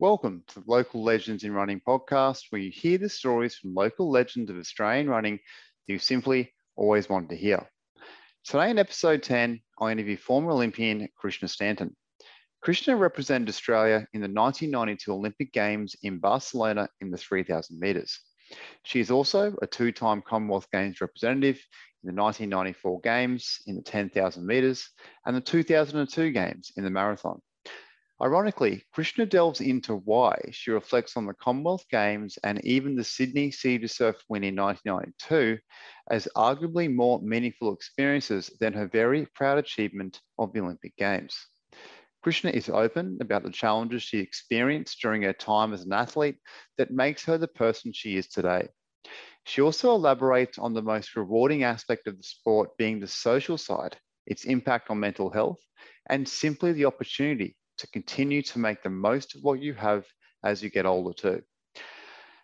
Welcome to Local Legends in Running podcast, where you hear the stories from local legends of Australian running that you simply always wanted to hear. Today in episode 10, I interview former Olympian Krishna Stanton. Krishna represented Australia in the 1992 Olympic Games in Barcelona in the 3,000 metres. She is also a two-time Commonwealth Games representative in the 1994 Games in the 10,000 metres and the 2002 Games in the marathon. Ironically, Krishna delves into why she reflects on the Commonwealth Games and even the Sydney City 2 Surf win in 1992 as arguably more meaningful experiences than her very proud achievement of the Olympic Games. Krishna is open about the challenges she experienced during her time as an athlete that makes her the person she is today. She also elaborates on the most rewarding aspect of the sport being the social side, its impact on mental health, and simply the opportunity to continue to make the most of what you have as you get older too.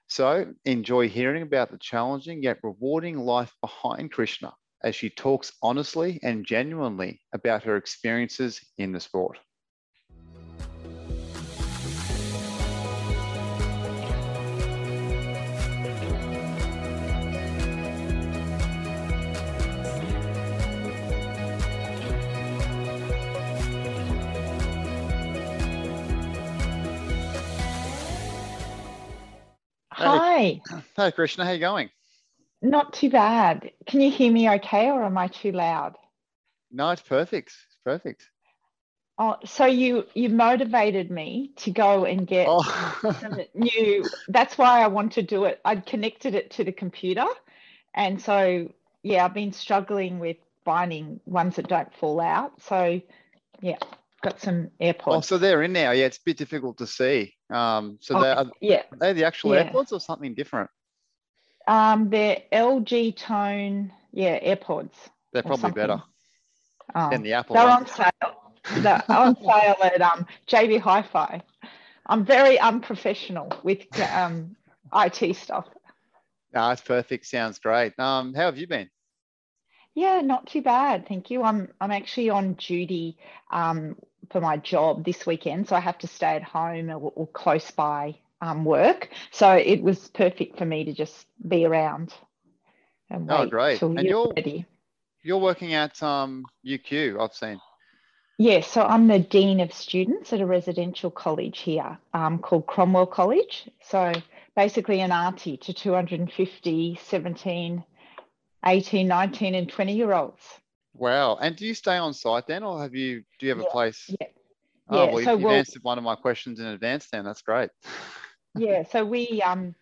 So enjoy hearing about the challenging yet rewarding life behind Krishna as she talks honestly and genuinely about her experiences in the sport. Hi. Hi, Krishna. How are you going? Not too bad. Can you hear me okay, or am I too loud? No, it's perfect. It's perfect. Oh, so you motivated me to go and get some new. That's why I want to do it. I'd connected it to the computer. And so, yeah, I've been struggling with finding ones that don't fall out. So, yeah, got some AirPods. Oh, so they're in now. Yeah, it's a bit difficult to see. Are they the actual AirPods or something different? They're LG Tone, AirPods. They're probably better than the Apple. They're on sale. They're on sale at JB Hi-Fi. I'm very unprofessional with IT stuff. No, it's perfect. Sounds great. How have you been? Yeah, not too bad, thank you. I'm actually on duty for my job this weekend, so I have to stay at home or close by work. So it was perfect for me to just be around. And oh, great! And you're working at UQ, I've seen. Yeah, so I'm the Dean of Students at a residential college here called Cromwell College. So basically an auntie to 250, 17, 18, 19 and 20-year-olds. Wow. And do you stay on site then, or do you have a place? Yeah. Oh, well, you've answered one of my questions in advance then. That's great. Yeah. So we have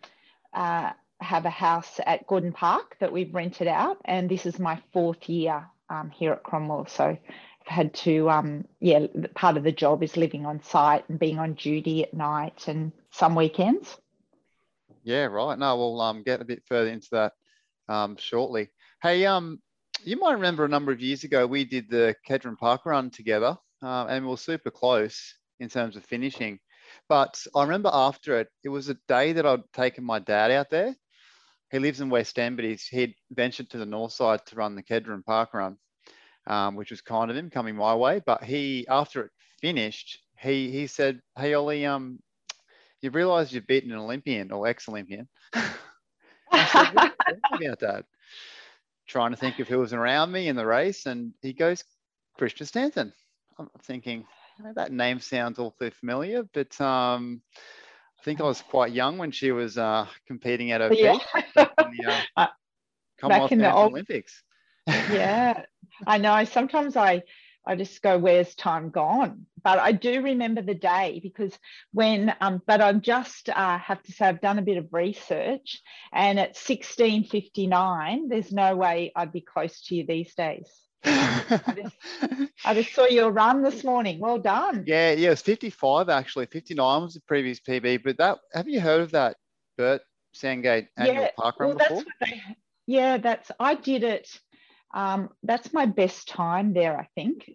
a house at Gordon Park that we've rented out, and this is my fourth year here at Cromwell. So I've had to, part of the job is living on site and being on duty at night and some weekends. Yeah, right. No, we'll get a bit further into that shortly. Hey, you might remember a number of years ago we did the Kedron Park run together, and we were super close in terms of finishing. But I remember after it was a day that I'd taken my dad out there. He lives in West End, but he'd ventured to the north side to run the Kedron Park run, which was kind of him coming my way. But after it finished, he said, "Hey Ollie, you realise you've beaten an Olympian or ex-Olympian." I said, "What about that?" Trying to think of who was around me in the race, and he goes, "Krishna Stanton." I'm thinking, that name sounds awfully familiar, but I think I was quite young when she was competing at her peak back in the old Olympics. Yeah, I know. Sometimes I just go, where's time gone? But I do remember the day because have to say I've done a bit of research, and at 16:59, there's no way I'd be close to you these days. I just saw your run this morning. Well done. Yeah, it was 55 actually. 59 was the previous PB. But have you heard of that Bert Sandgate annual park run before? I did it. That's my best time there, I think,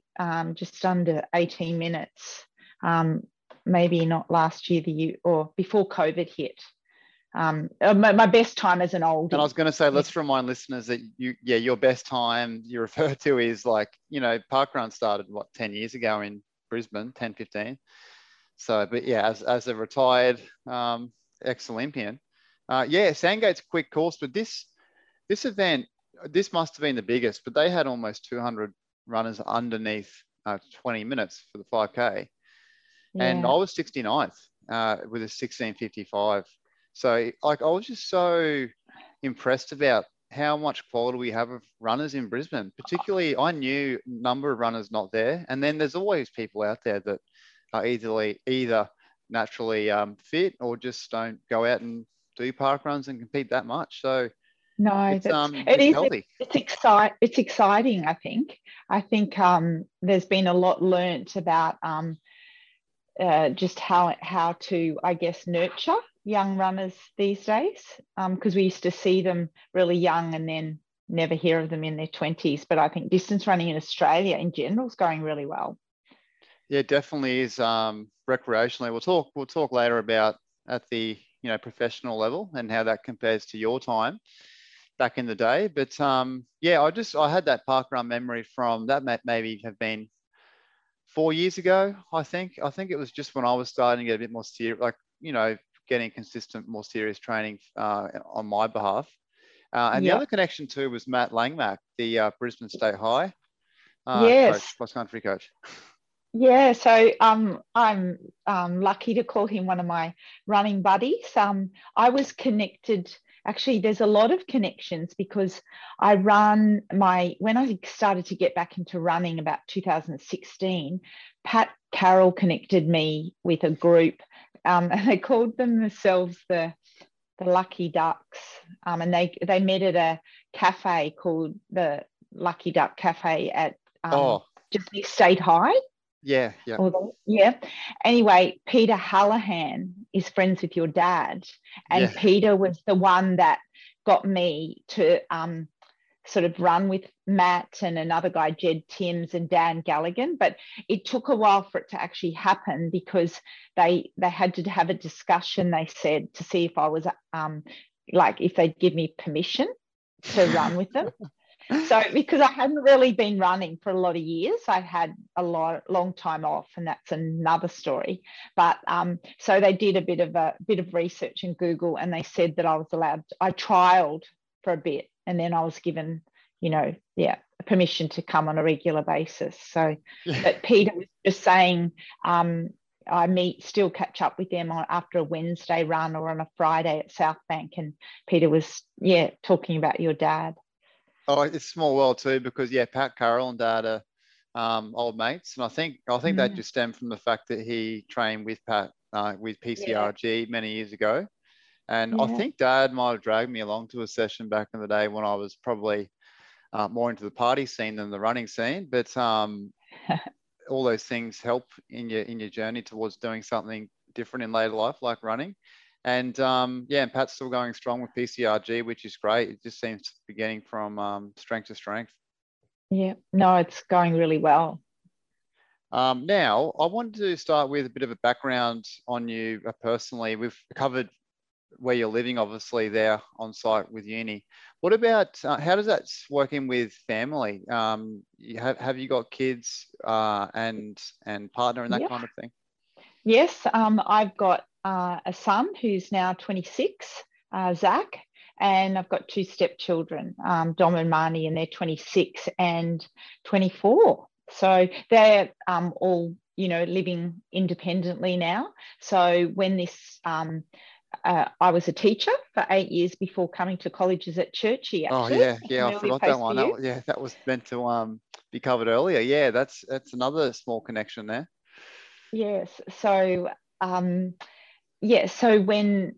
just under 18 minutes, maybe not last year, or before COVID hit. My best time as an oldie. And I was going to say, let's remind listeners that your best time you refer to is parkrun started, 10 years ago in Brisbane, 10, 15. So, but yeah, as a retired ex-Olympian, yeah, Sandgate's a quick course, but this event, this must have been the biggest, but they had almost 200 runners underneath 20 minutes for the 5K. Yeah. And I was 69th with a 16:55. So like, I was just so impressed about how much quality we have of runners in Brisbane. Particularly, I knew a number of runners not there. And then there's always people out there that are either naturally fit or just don't go out and do park runs and compete that much. So no, it's healthy. It's exciting, I think. I think there's been a lot learnt about just how to, I guess, nurture young runners these days, because we used to see them really young and then never hear of them in their 20s. But I think distance running in Australia in general is going really well. Yeah, it definitely is. Recreationally, we'll talk later about at the professional level and how that compares to your time back in the day. But yeah, I had that park run memory from that. Maybe have been 4 years ago. I think it was just when I was starting to get a bit more serious, like getting consistent, more serious training on my behalf. And yep. The other connection too was Matt Langmack, the Brisbane State High cross-country coach. Yeah, so I'm lucky to call him one of my running buddies. I was connected, actually there's a lot of connections, because I ran when I started to get back into running about 2016, Pat Carroll connected me with a group. And they called themselves the Lucky Ducks, and they met at a cafe called the Lucky Duck Cafe at Sydney State High. Yeah, yeah. Anyway, Peter Hallahan is friends with your dad, and Peter was the one that got me to sort of run with Matt and another guy, Jed Timms and Dan Galligan. But it took a while for it to actually happen, because they had to have a discussion, they said, to see if I was if they'd give me permission to run with them. So because I hadn't really been running for a lot of years, I had a long time off, and that's another story. But so they did a bit of research in Google, and they said that I was allowed. I trialed for a bit, and then I was given, permission to come on a regular basis. So, but Peter was just saying, I still catch up with them after a Wednesday run or on a Friday at South Bank, and Peter was, talking about your dad. Oh, it's a small world too, because Pat Carroll and Dad are old mates, and I think that just stemmed from the fact that he trained with Pat with PCRG many years ago. And I think Dad might have dragged me along to a session back in the day when I was probably more into the party scene than the running scene. But all those things help in your journey towards doing something different in later life, like running. And and Pat's still going strong with PCRG, which is great. It just seems to be getting from strength to strength. Yeah, no, it's going really well. Now, I wanted to start with a bit of a background on you personally. We've covered where you're living, obviously, there on site with uni. What about how does that work in with family? Have you got kids and partner and that kind of thing? Yes, I've got a son who's now 26, Zach, and I've got two stepchildren, Dom and Marnie, and they're 26 and 24. So they're all living independently now. So when this I was a teacher for 8 years before coming to colleges at Churchie, actually. Oh, yeah, I forgot that one. That was meant to be covered earlier. Yeah, that's another small connection there. Yes, so, so when,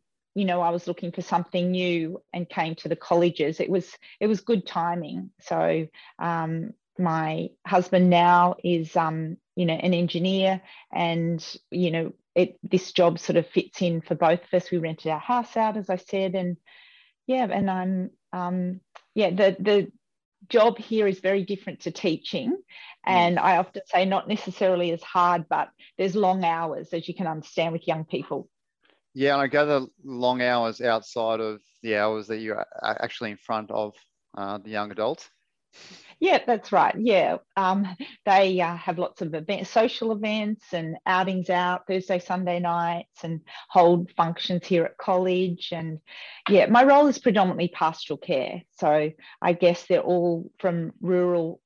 I was looking for something new and came to the colleges, it was good timing. So my husband now is, an engineer, and, this job sort of fits in for both of us. We rented our house out, as I said, and I'm the job here is very different to teaching, and I often say not necessarily as hard, but there's long hours, as you can understand, with young people. Yeah, and I gather long hours outside of the hours that you're actually in front of the young adults. Yeah, that's right. Yeah, they have lots of events, social events and outings out Thursday, Sunday nights, and hold functions here at college. And yeah, my role is predominantly pastoral care. So I guess they're all from rural,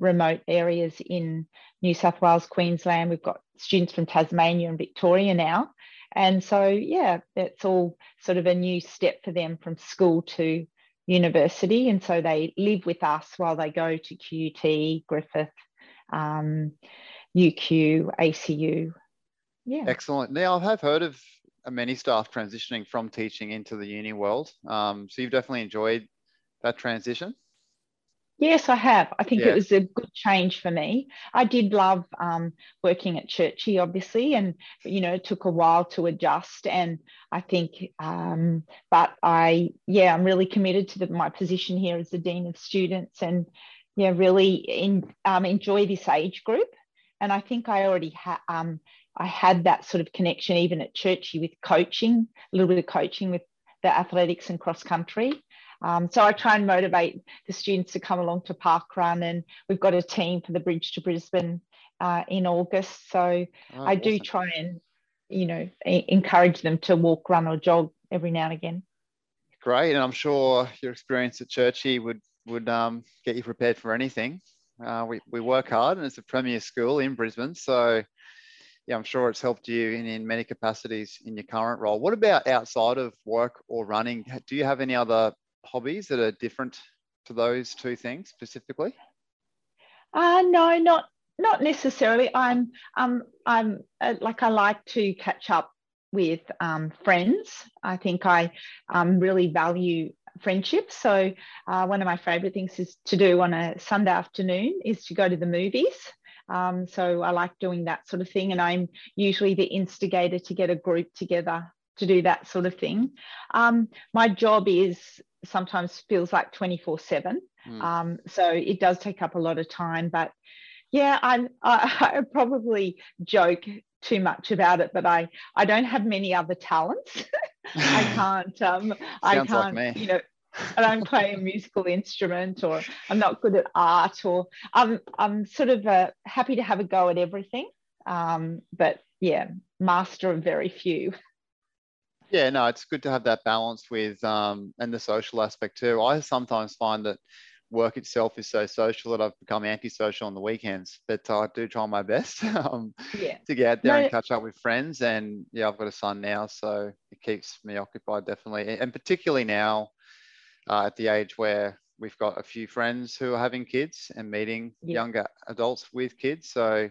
remote areas in New South Wales, Queensland. We've got students from Tasmania and Victoria now. And so, yeah, that's all sort of a new step for them from school to university, and so they live with us while they go to QUT, Griffith, UQ, ACU. Yeah, excellent. Now, I have heard of many staff transitioning from teaching into the uni world. So you've definitely enjoyed that transition. Yes, I have. I think it was a good change for me. I did love working at Churchie, obviously, and, you know, it took a while to adjust. And I think, I'm really committed to my position here as the Dean of Students, and, yeah, really enjoy this age group. And I think I already had that sort of connection even at Churchie with coaching, a little bit of coaching with the athletics and cross country. So I try and motivate the students to come along to park run, and we've got a team for the Bridge to Brisbane in August. So I do try and, you know, encourage them to walk, run or jog every now and again. Great. And I'm sure your experience at Churchie would get you prepared for anything. We work hard, and it's a premier school in Brisbane. So, yeah, I'm sure it's helped you in many capacities in your current role. What about outside of work or running? Do you have any other hobbies that are different to those two things specifically? No, not necessarily. I like to catch up with friends. I think I really value friendship. So one of my favorite things is to do on a Sunday afternoon is to go to the movies. So I like doing that sort of thing, and I'm usually the instigator to get a group together to do that sort of thing. My job sometimes feels like 24/7. So it does take up a lot of time, but yeah, I probably joke too much about it, but I don't have many other talents. I can't like me. You know, I don't play a musical instrument, or I'm not good at art, or I'm sort of happy to have a go at everything. But yeah, master of very few. Yeah, no, it's good to have that balance with and the social aspect too. I sometimes find that work itself is so social that I've become antisocial on the weekends, but I do try my best to get out there and catch up with friends. And yeah, I've got a son now, so it keeps me occupied, definitely. And particularly now at the age where we've got a few friends who are having kids and meeting younger adults with kids. So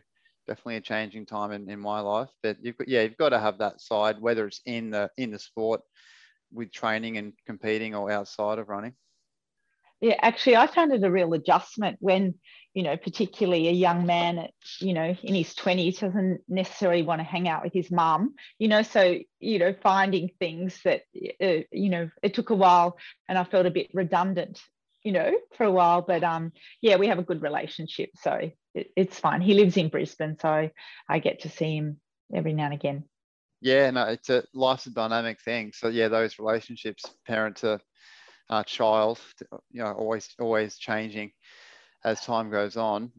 definitely a changing time in my life, but you've got to have that side, whether it's in the sport with training and competing or outside of running. Yeah, actually, I found it a real adjustment when, you know, particularly a young man, you know, in his 20s doesn't necessarily want to hang out with his mum, you know, so, you know, finding things that, you know, it took a while, and I felt a bit redundant, you know, for a while, but yeah, we have a good relationship, so it's fine. He lives in Brisbane, so I get to see him every now and again. Yeah, no, life's a dynamic thing. So yeah, those relationships, parent to child, you know, always changing as time goes on.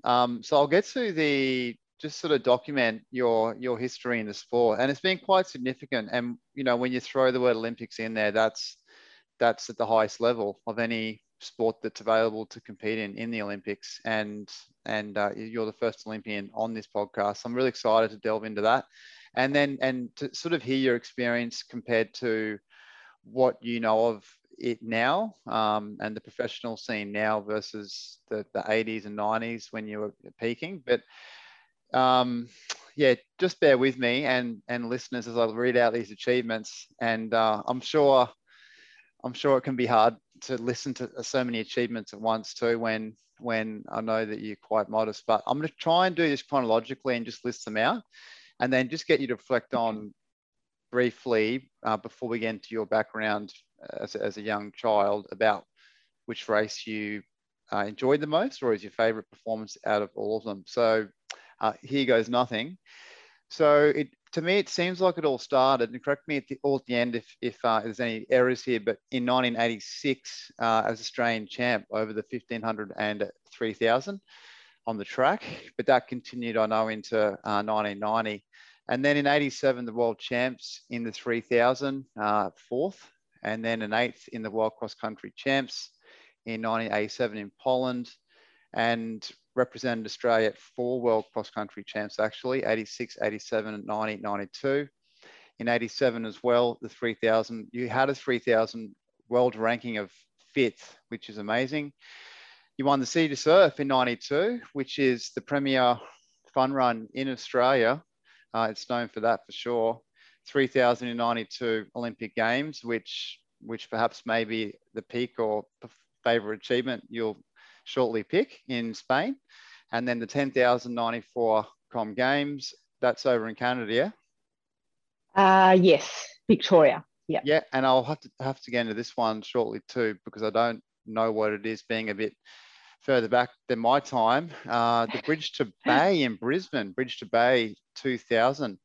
So I'll get to just sort of document your history in the sport, and it's been quite significant. And you know, when you throw the word Olympics in there, that's at the highest level of any sport that's available to compete in the Olympics, and you're the first Olympian on this podcast. I'm really excited to delve into that, and to sort of hear your experience compared to what you know of it now, and the professional scene now versus the 80s and 90s when you were peaking. But yeah, just bear with me and listeners as I read out these achievements, and I'm sure it can be hard to listen to so many achievements at once too, when I know that you're quite modest, but I'm going to try and do this chronologically and just list them out, and then just get you to reflect on briefly before we get into your background as a young child about which race you enjoyed the most, or is your favorite performance out of all of them. So here goes nothing. So it to me, it seems like it all started, and correct me at the end if there's any errors here, but in 1986, as Australian champ over the 1500 and 3000 on the track, but that continued, I know, into 1990. And then in 87, the world champs in the 3000, fourth, and then an eighth in the world cross country champs in 1987 in Poland, and represented Australia at four world cross country champs, actually, 86, 87, 90, 92. In 87 as well, the 3000, you had a 3000 world ranking of fifth, which is amazing. You won the City 2 Surf in 92, which is the premier fun run in Australia. It's known for that for sure. 3,092 Olympic Games, which perhaps may be the peak or favorite achievement you'll shortly pick in Spain. And then the 10,094 Com Games, that's over in Canada, yeah? Yes, Victoria, yeah. Yeah, and I'll have to get into this one shortly too, because I don't know what it is, being a bit further back than my time. The Bridge to Bay in Brisbane, Bridge to Bay 2000,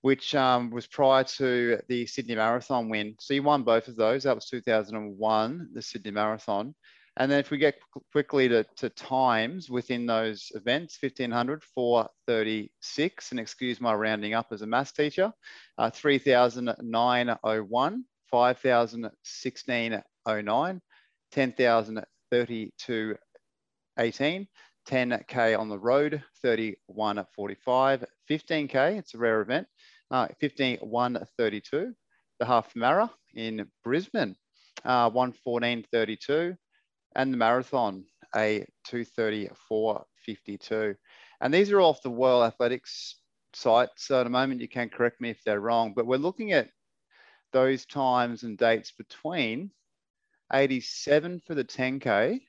which was prior to the Sydney Marathon win. So you won both of those. That was 2001, the Sydney Marathon. And then if we get quickly to times within those events, 1500, 4:36, and excuse my rounding up as a maths teacher, 3,901, 5,016.09, 10,032.18, 10K on the road, 31:45, 15K, it's a rare event, 15:132, the half mara in Brisbane, 1:14:32, and the marathon, a 2:34:52. And these are off the World Athletics site, so at a moment you can correct me if they're wrong, but we're looking at those times and dates between 87 for the 10K,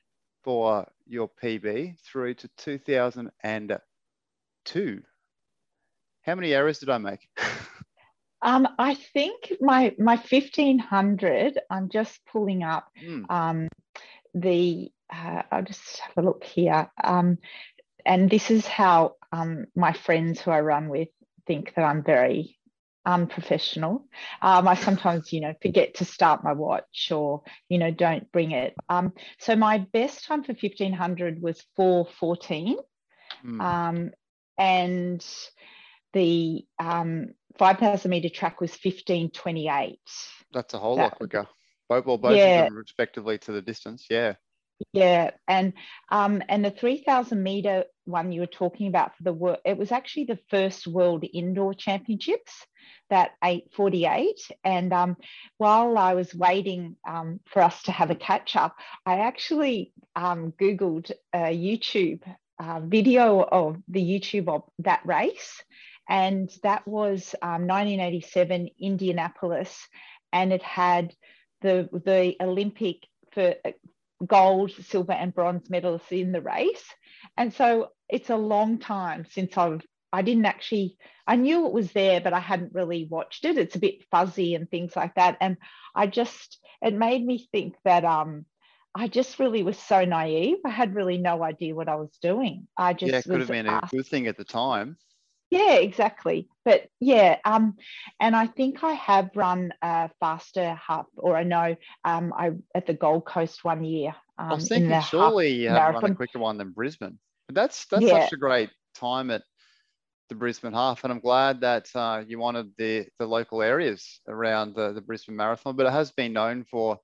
for your PB, through to 2002. How many errors did I make? I think my 1500, I'm just pulling up I'll just have a look here. And this is how my friends who I run with think that I'm very unprofessional. I sometimes, forget to start my watch or, don't bring it. So my best time for 1500 was 4:14. And the 5,000 metre track was 15:28. That's a whole lot quicker. Both of them respectively to the distance, yeah. Yeah, and the 3,000 metre one you were talking about for the world, it was actually the first World Indoor Championships, that 8:48. And while I was waiting for us to have a catch up, I actually Googled a YouTube video of the YouTube of that race, and that was 1987 Indianapolis, and it had the Olympic for gold, silver and bronze medals in the race. And so it's a long time since I didn't actually, I knew it was there, but I hadn't really watched it. It's a bit fuzzy and things like that. And it made me think that I just really was so naive. I had really no idea what I was doing. It could have been a good thing at the time. Yeah, exactly. But yeah, and I think I have run a faster half, or I know I at the Gold Coast one year. I was thinking surely you have run a quicker one than Brisbane. But that's such a great time at the Brisbane half, and I'm glad that you wanted the local areas around the Brisbane Marathon. But it has been known for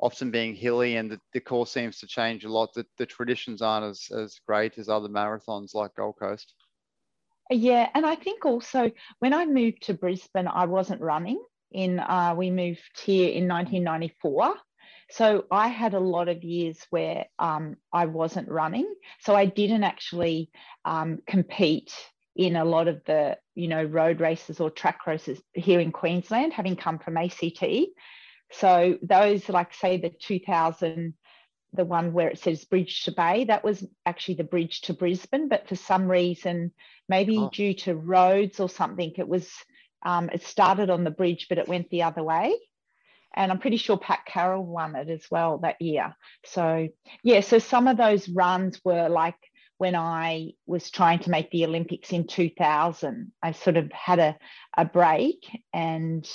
often being hilly, and the course seems to change a lot. The traditions aren't as great as other marathons like Gold Coast. Yeah, and I think also when I moved to Brisbane, I wasn't running. We moved here in 1994. So I had a lot of years where I wasn't running. So I didn't actually compete in a lot of the, road races or track races here in Queensland, having come from ACT. So those, like, say, the 2000, the one where it says Bridge to Bay, that was actually the Bridge to Brisbane, but for some reason, maybe due to roads or something, it was it started on the bridge, but it went the other way. And I'm pretty sure Pat Carroll won it as well that year. So, yeah, so some of those runs were like when I was trying to make the Olympics in 2000. I sort of had a break, and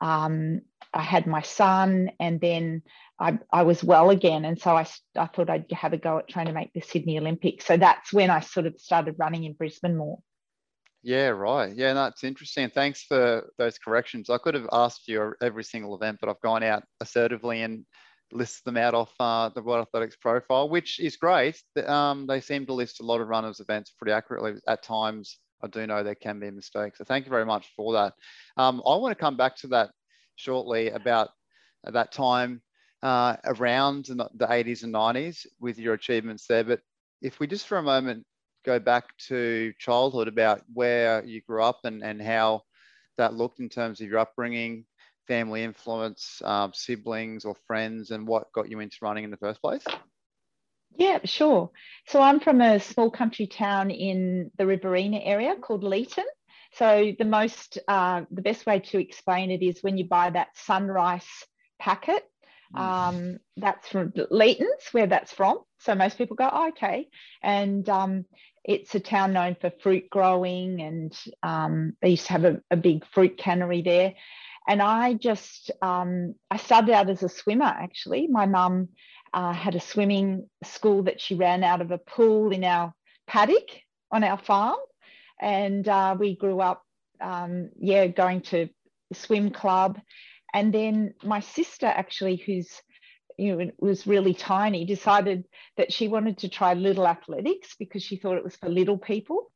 I had my son, and then I was well again, and so I thought I'd have a go at trying to make the Sydney Olympics. So that's when I sort of started running in Brisbane more. Yeah, right. Yeah, no, it's interesting. Thanks for those corrections. I could have asked you every single event, but I've gone out assertively and listed them out off the World Athletics profile, which is great. They seem to list a lot of runners' events pretty accurately at times. I do know there can be mistakes. So thank you very much for that. I want to come back to that shortly about that time around the 80s and 90s with your achievements there. But if we just for a moment go back to childhood, about where you grew up and how that looked in terms of your upbringing, family influence, siblings or friends, and what got you into running in the first place? Yeah, sure. So I'm from a small country town in the Riverina area called Leeton. So the best way to explain it is when you buy that sunrise packet, that's from Leeton's, where that's from. So most people go, oh, okay. And it's a town known for fruit growing, and they used to have a big fruit cannery there. And I started out as a swimmer, actually. My mum had a swimming school that she ran out of a pool in our paddock on our farm. And we grew up, going to swim club. And then my sister, actually, who's, was really tiny, decided that she wanted to try little athletics because she thought it was for little people.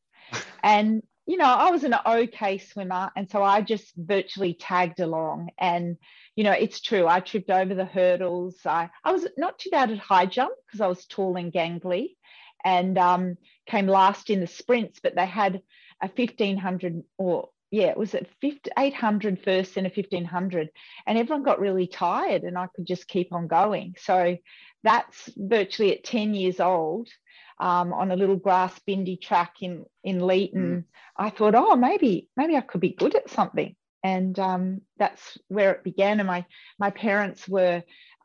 And I was an okay swimmer, and so I just virtually tagged along. And, it's true. I tripped over the hurdles. I was not too bad at high jump because I was tall and gangly, and came last in the sprints, but they had a 1500 it was 800 first and a 1500. And everyone got really tired, and I could just keep on going. So that's virtually at 10 years old. On a little grass bindi track in Leeton, I thought, oh, maybe I could be good at something. And that's where it began. And my parents were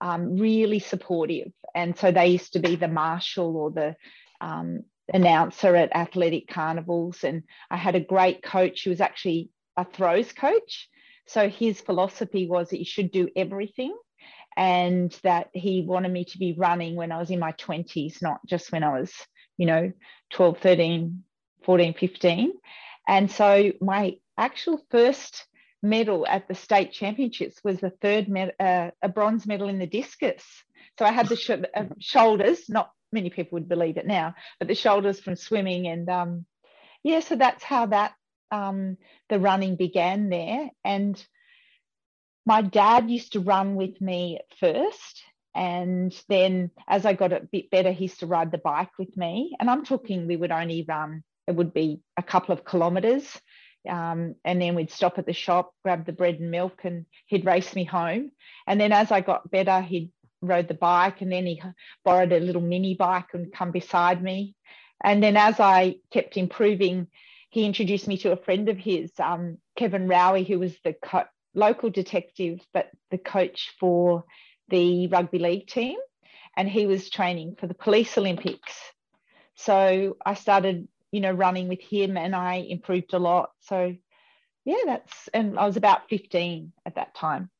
really supportive. And so they used to be the marshal or the announcer at athletic carnivals. And I had a great coach who was actually a throws coach. So his philosophy was that you should do everything, and that he wanted me to be running when I was in my 20s, not just when I was, 12, 13, 14, 15. And so my actual first medal at the state championships was the third medal, a bronze medal in the discus. So I had the shoulders, not many people would believe it now, but the shoulders from swimming. And so that's how that the running began there. And my dad used to run with me at first, and then as I got a bit better, he used to ride the bike with me. And I'm talking we would only run, it would be a couple of kilometres, and then we'd stop at the shop, grab the bread and milk, and he'd race me home. And then as I got better, he rode the bike, and then he borrowed a little mini bike and come beside me. And then as I kept improving, he introduced me to a friend of his, Kevin Rowey, who was the local detective, but the coach for the rugby league team, and he was training for the police Olympics. So I started, running with him, and I improved a lot. So and I was about 15 at that time.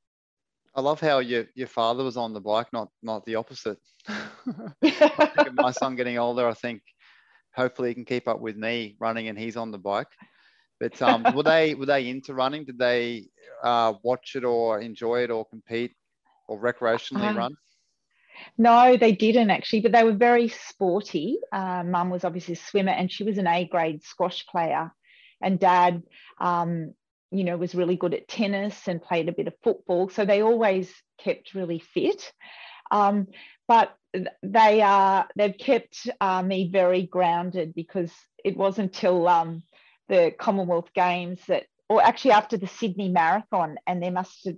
I love how your father was on the bike, not the opposite. I think of my son getting older, I think hopefully he can keep up with me running and he's on the bike. But were they into running? Did they watch it or enjoy it or compete or recreationally run? No, they didn't actually, but they were very sporty. Mum was obviously a swimmer, and she was an A-grade squash player. And Dad, was really good at tennis and played a bit of football. So they always kept really fit. But they've kept me very grounded, because it wasn't till the Commonwealth Games after the Sydney Marathon, and there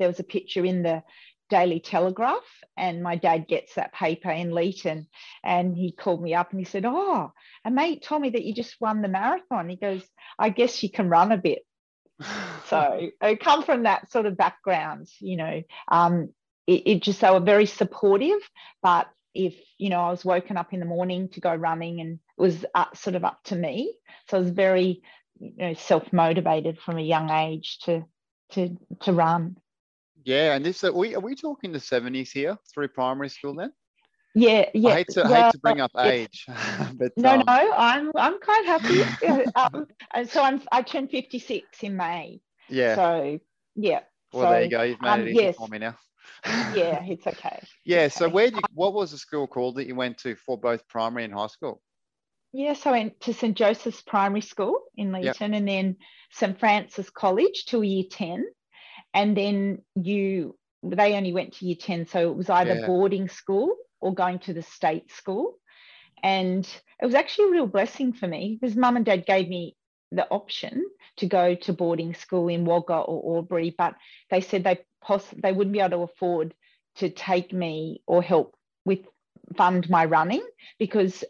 was a picture in the Daily Telegraph, and my dad gets that paper in Leeton, and he called me up and he said, oh, a mate told me that you just won the marathon. He goes, I guess you can run a bit. So I come from that sort of background, it just, they were very supportive, but if, you know, I was woken up in the morning to go running and it was sort of up to me. So I was very, you know, self-motivated from a young age to run. Yeah, and this are we talking the 70s here through primary school then? Yeah. I hate to bring up age, but no, I'm quite happy. So I turned 56 in May. Yeah. So yeah. Well, so, there you go. You've made it easy for me now. Yeah, it's okay. Yeah. It's okay. So what was the school called that you went to for both primary and high school? Yes, I went to St Joseph's Primary School in Leeton, and then St Francis College till Year 10, and then they only went to Year 10, so it was either boarding school or going to the state school. And it was actually a real blessing for me because Mum and Dad gave me the option to go to boarding school in Wagga or Albury, but they said they wouldn't be able to afford to take me or help with fund my running, because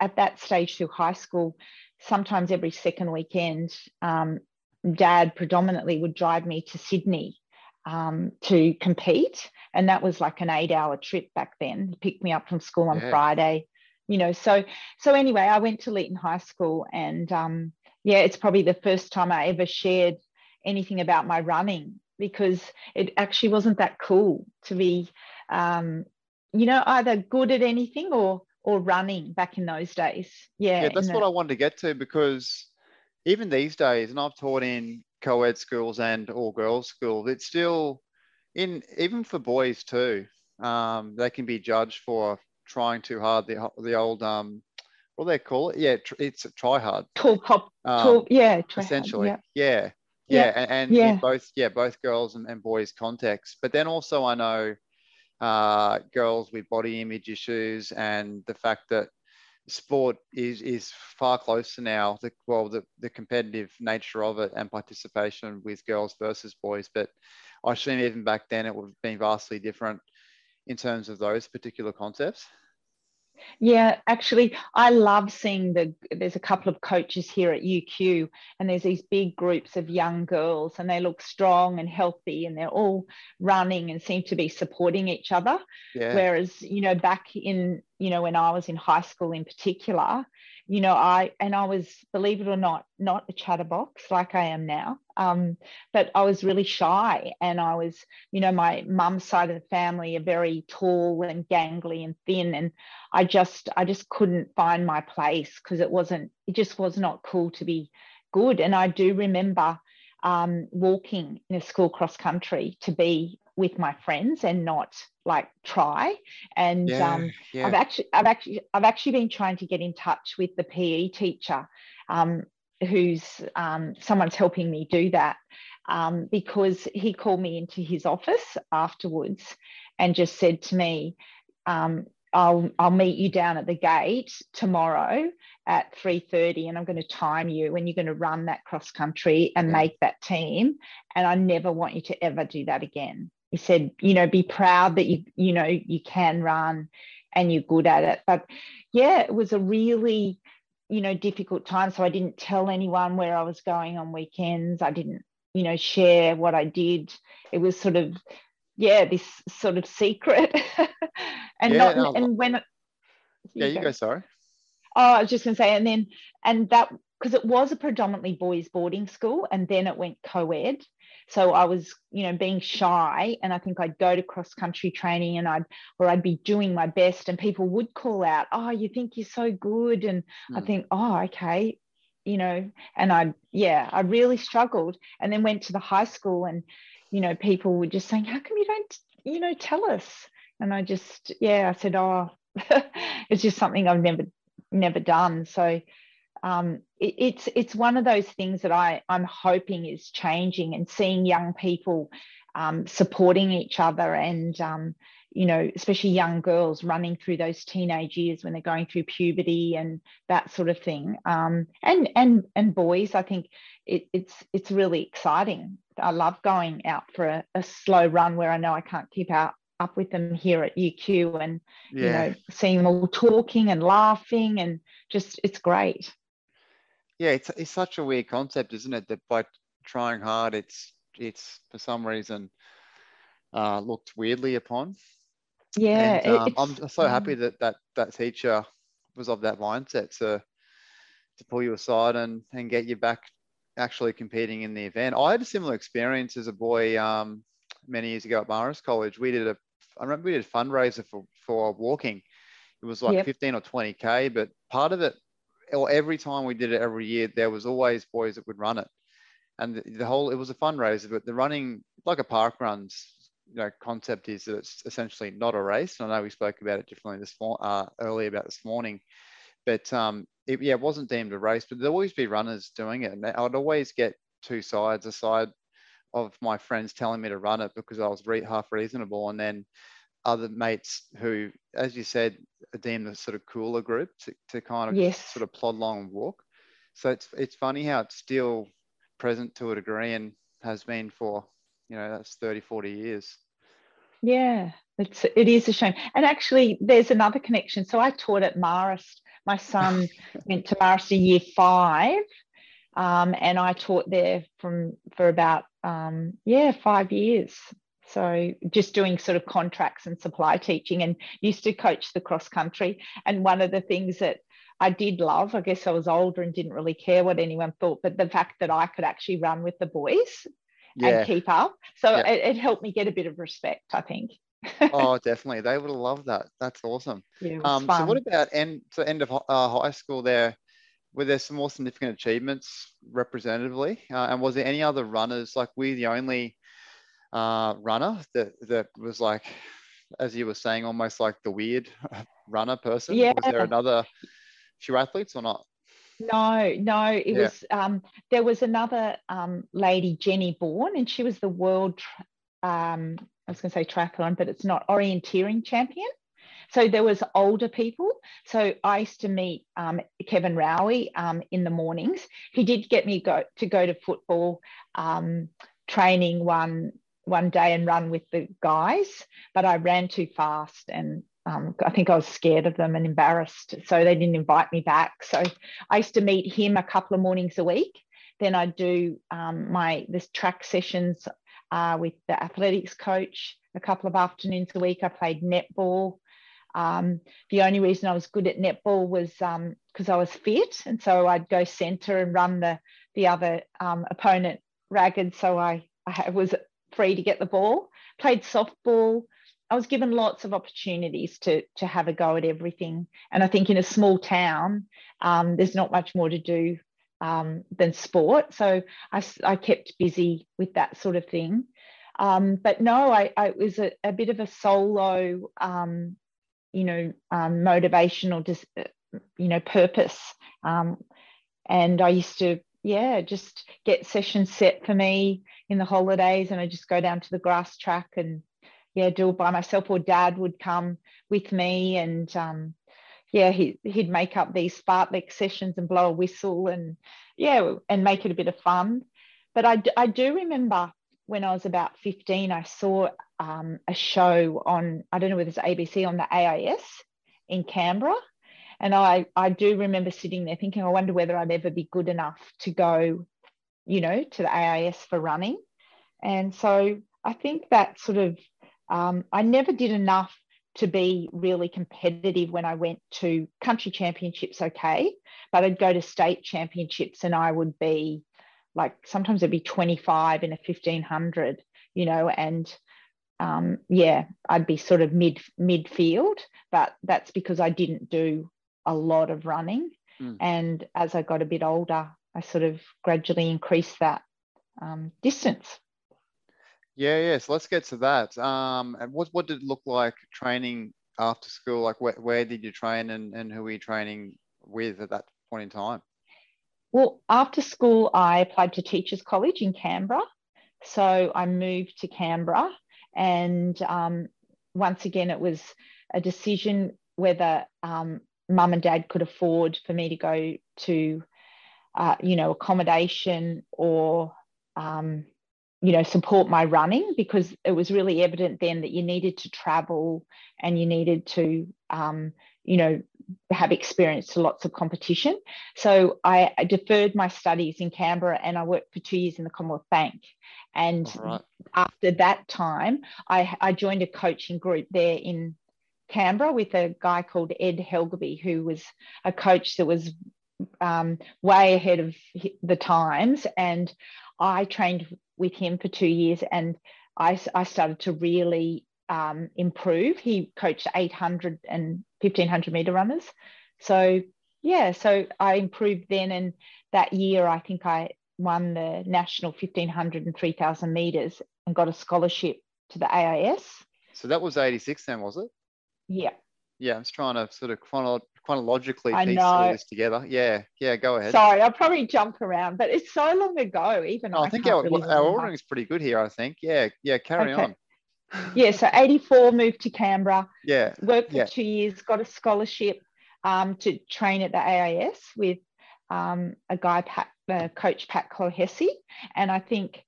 at that stage through high school, sometimes every second weekend, Dad predominantly would drive me to Sydney to compete, and that was like an 8-hour trip back then. He picked me up from school on Friday, you know. So anyway, I went to Leeton High School, and it's probably the first time I ever shared anything about my running, because it actually wasn't that cool to be, you know, either good at anything or running back in those days. Yeah, that's what I wanted to get to, because even these days, and I've taught in co-ed schools and all-girls schools, it's still, even for boys too, they can be judged for trying too hard, the old, what do they call it? Yeah, it's a try hard. Try essentially, hard, yeah. And in both girls and boys context. But then also I know girls with body image issues, and the fact that sport is far closer now, the competitive nature of it and participation with girls versus boys. But I assume even back then it would have been vastly different in terms of those particular concepts. Yeah, actually, I love seeing there's a couple of coaches here at UQ, and there's these big groups of young girls, and they look strong and healthy, and they're all running and seem to be supporting each other. Yeah. Whereas, you know, back in, you know, when I was in high school in particular, you know, I was, believe it or not a chatterbox like I am now, but I was really shy, and I was, you know, my mum's side of the family are very tall and gangly and thin, and I just couldn't find my place, because it just was not cool to be good. And I do remember walking in a school cross country to be with my friends and not like try. And I've actually been trying to get in touch with the PE teacher, who's someone's helping me do that, because he called me into his office afterwards and just said to me, I'll meet you down at the gate tomorrow at 3:30, and I'm going to time you, and you're going to run that cross country and make that team, and I never want you to ever do that again. He said, you know, be proud that you know you can run and you're good at it. But yeah, it was a really, you know, difficult time. So I didn't tell anyone where I was going on weekends. I didn't, you know, share what I did. It was sort of this sort of secret. Sorry. Oh, I was just going to say, because it was a predominantly boys boarding school, and then it went co-ed. So I was, you know, being shy, and I think I'd go to cross-country training and I'd be doing my best, and people would call out, oh, you think you're so good. And I think, oh, okay, you know, and I really struggled, and then went to the high school, and, you know, people were just saying, how come you don't, you know, tell us? And I just, I said, oh, it's just something I've never done. So it's one of those things that I'm hoping is changing, and seeing young people supporting each other, and, you know, especially young girls running through those teenage years when they're going through puberty and that sort of thing. And boys, I think it's really exciting. I love going out for a slow run where I know I can't keep up with them here at UQ, and you know, seeing them all talking and laughing, and just, it's great. Yeah, it's such a weird concept, isn't it? That by trying hard, it's for some reason looked weirdly upon. Yeah. And, I'm so happy that teacher was of that mindset to pull you aside and get you back actually competing in the event. I had a similar experience as a boy many years ago at Maris College. I remember we did a fundraiser for walking. It was like 15 or 20K, but part of it, or every time we did it every year, there was always boys that would run it. And it was a fundraiser, but the running, like a park runs, concept is that it's essentially not a race. And I know we spoke about it differently earlier this morning, but it wasn't deemed a race, but there'll always be runners doing it. And I'd always get two sides, a side of my friends telling me to run it because I was half reasonable. And then other mates who, as you said, are deemed a sort of cooler group to kind of sort of plod along and walk. So it's funny how it's still present to a degree and has been for, that's 30, 40 years. Yeah, it is a shame. And actually there's another connection. So I taught at Marist. My son went to Marist in year 5 and I taught there for about, 5 years. So just doing sort of contracts and supply teaching, and used to coach the cross country. And one of the things that I did love, I guess I was older and didn't really care what anyone thought, but the fact that I could actually run with the boys and keep up. So it helped me get a bit of respect, I think. Oh, definitely. They would have loved that. That's awesome. Yeah, so what about end of high school there? Were there some more significant achievements representatively? And was there any other runners? Like, were you the only runner that was like, as you were saying, almost like the weird runner person? Yeah. Was there another few athletes or not? No, it was there was another lady, Jenny Bourne, and she was the world triathlon, but it's not, orienteering champion. So there was older people. So I used to meet Kevin Rowey in the mornings. He did get me to go to football training one day and run with the guys, but I ran too fast and I think I was scared of them and embarrassed, so they didn't invite me back. So I used to meet him a couple of mornings a week. Then I'd do this track sessions with the athletics coach a couple of afternoons a week. I played netball. The only reason I was good at netball was because I was fit, and so I'd go centre and run the other opponent ragged, so I was free to get the ball. Played softball. I was given lots of opportunities to have a go at everything. And I think in a small town, there's not much more to do than sport. So I kept busy with that sort of thing. But no, I was a bit of a solo, motivational, purpose. And I used to, just get sessions set for me in the holidays, and I just go down to the grass track and, do it by myself, or Dad would come with me, and he'd make up these fartlek sessions and blow a whistle and make it a bit of fun. But I do remember when I was about 15, I saw a show on, I don't know whether it's ABC, on the AIS in Canberra, and I do remember sitting there thinking, I wonder whether I'd ever be good enough to go, to the AIS for running. And so I think that sort of I never did enough to be really competitive. When I went to country championships, okay, but I'd go to state championships and I would be like, sometimes it'd be 25 in a 1500, and I'd be sort of midfield, but that's because I didn't do a lot of running. And as I got a bit older, I sort of gradually increased that distance. Yeah. So let's get to that. And what did it look like training after school? Like where did you train and who were you training with at that point in time? Well, after school, I applied to Teachers College in Canberra. So I moved to Canberra, and once again, it was a decision whether mum and dad could afford for me to go to, accommodation or, support my running, because it was really evident then that you needed to travel and you needed to, have experience to lots of competition. So I deferred my studies in Canberra and I worked for 2 years in the Commonwealth Bank. And after that time, I joined a coaching group there in Canberra with a guy called Ed Helgaby, who was a coach that was way ahead of the times, and I trained with him for 2 years, and I started to really improve. He coached 800 and 1500 meter runners, so yeah, so I improved then, and that year I think I won the national 1500 and 3000 meters and got a scholarship to the AIS. So that was 86 then, was it? Yeah. Yeah, I'm just trying to sort of chronologically piece all this together. Yeah, yeah, go ahead. Sorry, I'll probably jump around, but it's so long ago. Even I think our ordering is pretty good here, I think. Yeah, yeah, carry on. Yeah, so 84, moved to Canberra. Yeah. Worked for 2 years, got a scholarship to train at the AIS with a guy, Coach Pat Clohessy, and I think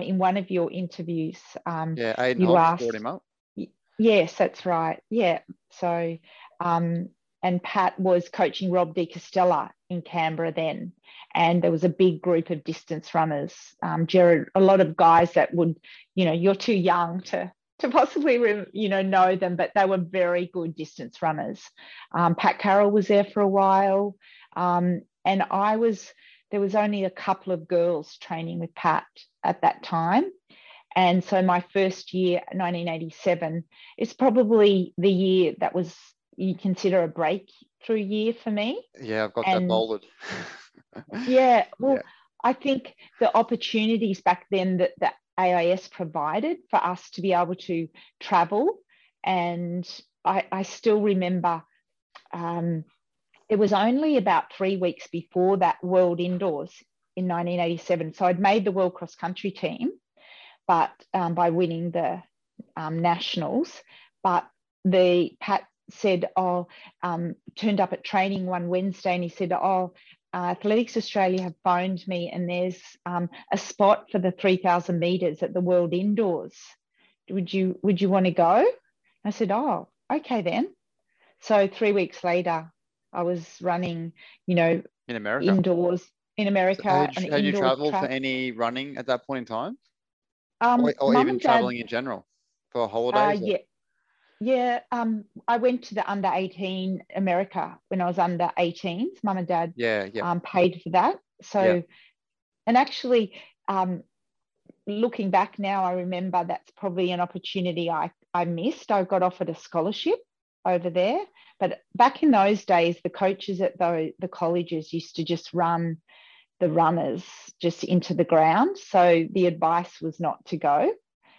in one of your interviews, Aiden you asked, brought him up. Yes, that's right. Yeah, so and Pat was coaching Rob DiCostella in Canberra then, and there was a big group of distance runners. Jared, a lot of guys that would, you know, you're too young to possibly know them, but they were very good distance runners. Pat Carroll was there for a while, and there was only a couple of girls training with Pat at that time. And so my first year, 1987, is probably the year that was, you consider, a breakthrough year for me. Yeah, I've got that bolded. Yeah, well, yeah. I think the opportunities back then that the AIS provided for us to be able to travel, and I still remember it was only about 3 weeks before that World Indoors in 1987. So I'd made the World Cross Country team, but by winning the nationals. But Pat said, turned up at training one Wednesday and he said, Athletics Australia have phoned me and there's a spot for the 3,000 metres at the World Indoors. Would you want to go? I said, oh, okay then. So 3 weeks later, I was running, in America. Indoors in America. So had you travelled for any running at that point in time? Or even travelling in general for holidays? Yeah. I went to the under-18 America when I was under 18. Mum and Dad paid for that. So, and actually, looking back now, I remember that's probably an opportunity I missed. I got offered a scholarship over there. But back in those days, the coaches at the colleges used to just run the runners just into the ground. So the advice was not to go.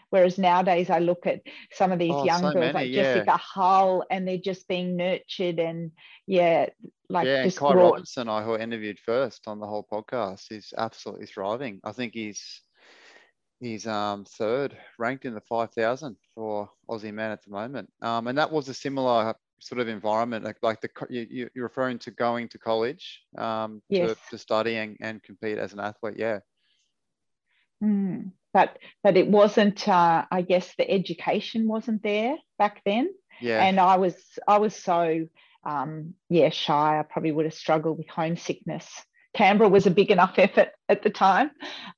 Whereas nowadays I look at some of these young girls Jessica Hull, and they're just being nurtured and just Kai Robinson, who I interviewed first on the whole podcast, is absolutely thriving. I think he's third ranked in the 5,000 for Aussie men at the moment. And that was a similar sort of environment, like you're referring to going to college to study and compete as an athlete. But it wasn't I guess the education wasn't there back then, and I was so shy. I probably would have struggled with homesickness. Canberra was a big enough effort at the time,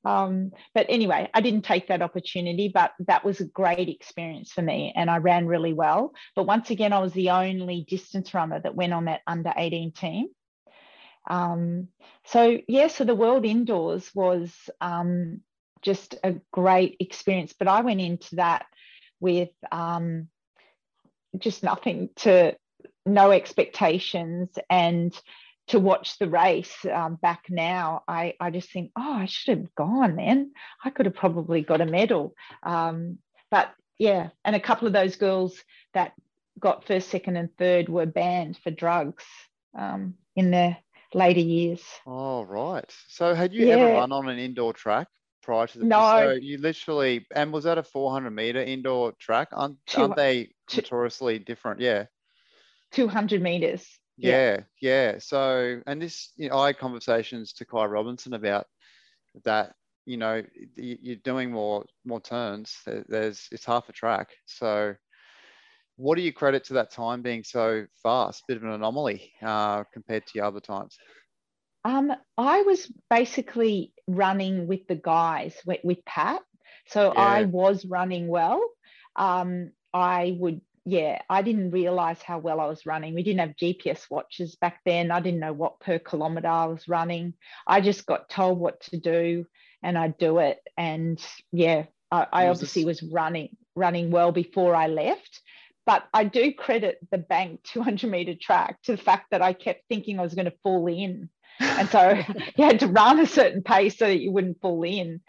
but anyway, I didn't take that opportunity, but that was a great experience for me and I ran really well. But once again, I was the only distance runner that went on that under 18 team. So the World Indoors was just a great experience, but I went into that with just nothing, to no expectations, and to watch the race back now, I just think, I should have gone then. I could have probably got a medal. And a couple of those girls that got first, second and third were banned for drugs in their later years. Oh, right. So had you ever run on an indoor track prior to the... No. So you literally... And was that a 400-metre indoor track? Aren't they notoriously different? Yeah. 200 metres. Yeah. So, and this, I had conversations to Kai Robinson about that. You're doing more turns. It's half a track. So, what do you credit to that time being so fast? Bit of an anomaly compared to your other times. I was basically running with the guys with Pat, so I was running well. I would yeah, I didn't realise how well I was running. We didn't have GPS watches back then. I didn't know what per kilometre I was running. I just got told what to do and I'd do it. And, yeah, I obviously was running well before I left. But I do credit the bank 200-metre track to the fact that I kept thinking I was going to fall in. And so you had to run a certain pace so that you wouldn't fall in.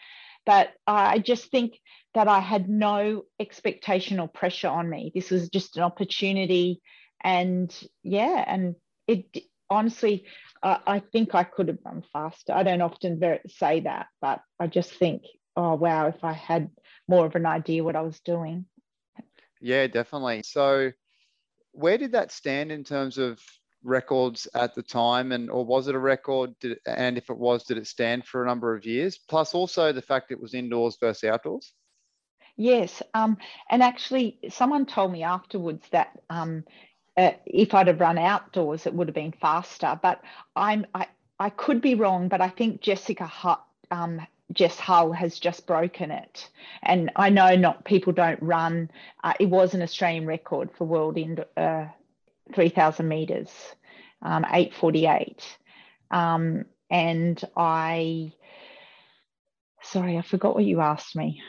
But I just think that I had no expectation or pressure on me. This was just an opportunity. And, yeah, and it honestly, I think I could have run faster. I don't often say that, but I just think, oh, wow, if I had more of an idea what I was doing. Yeah, definitely. So where did that stand in terms of records at the time? And or was it a record? And if it was, did it stand for a number of years? Plus also the fact it was indoors versus outdoors? Yes. And actually someone told me afterwards that if I'd have run outdoors, it would have been faster. But I could be wrong, but I think Jessica Hull, Jess Hull has just broken it. And I know not people don't run. It was an Australian record for world in 3,000 metres, 8:48. And I forgot what you asked me.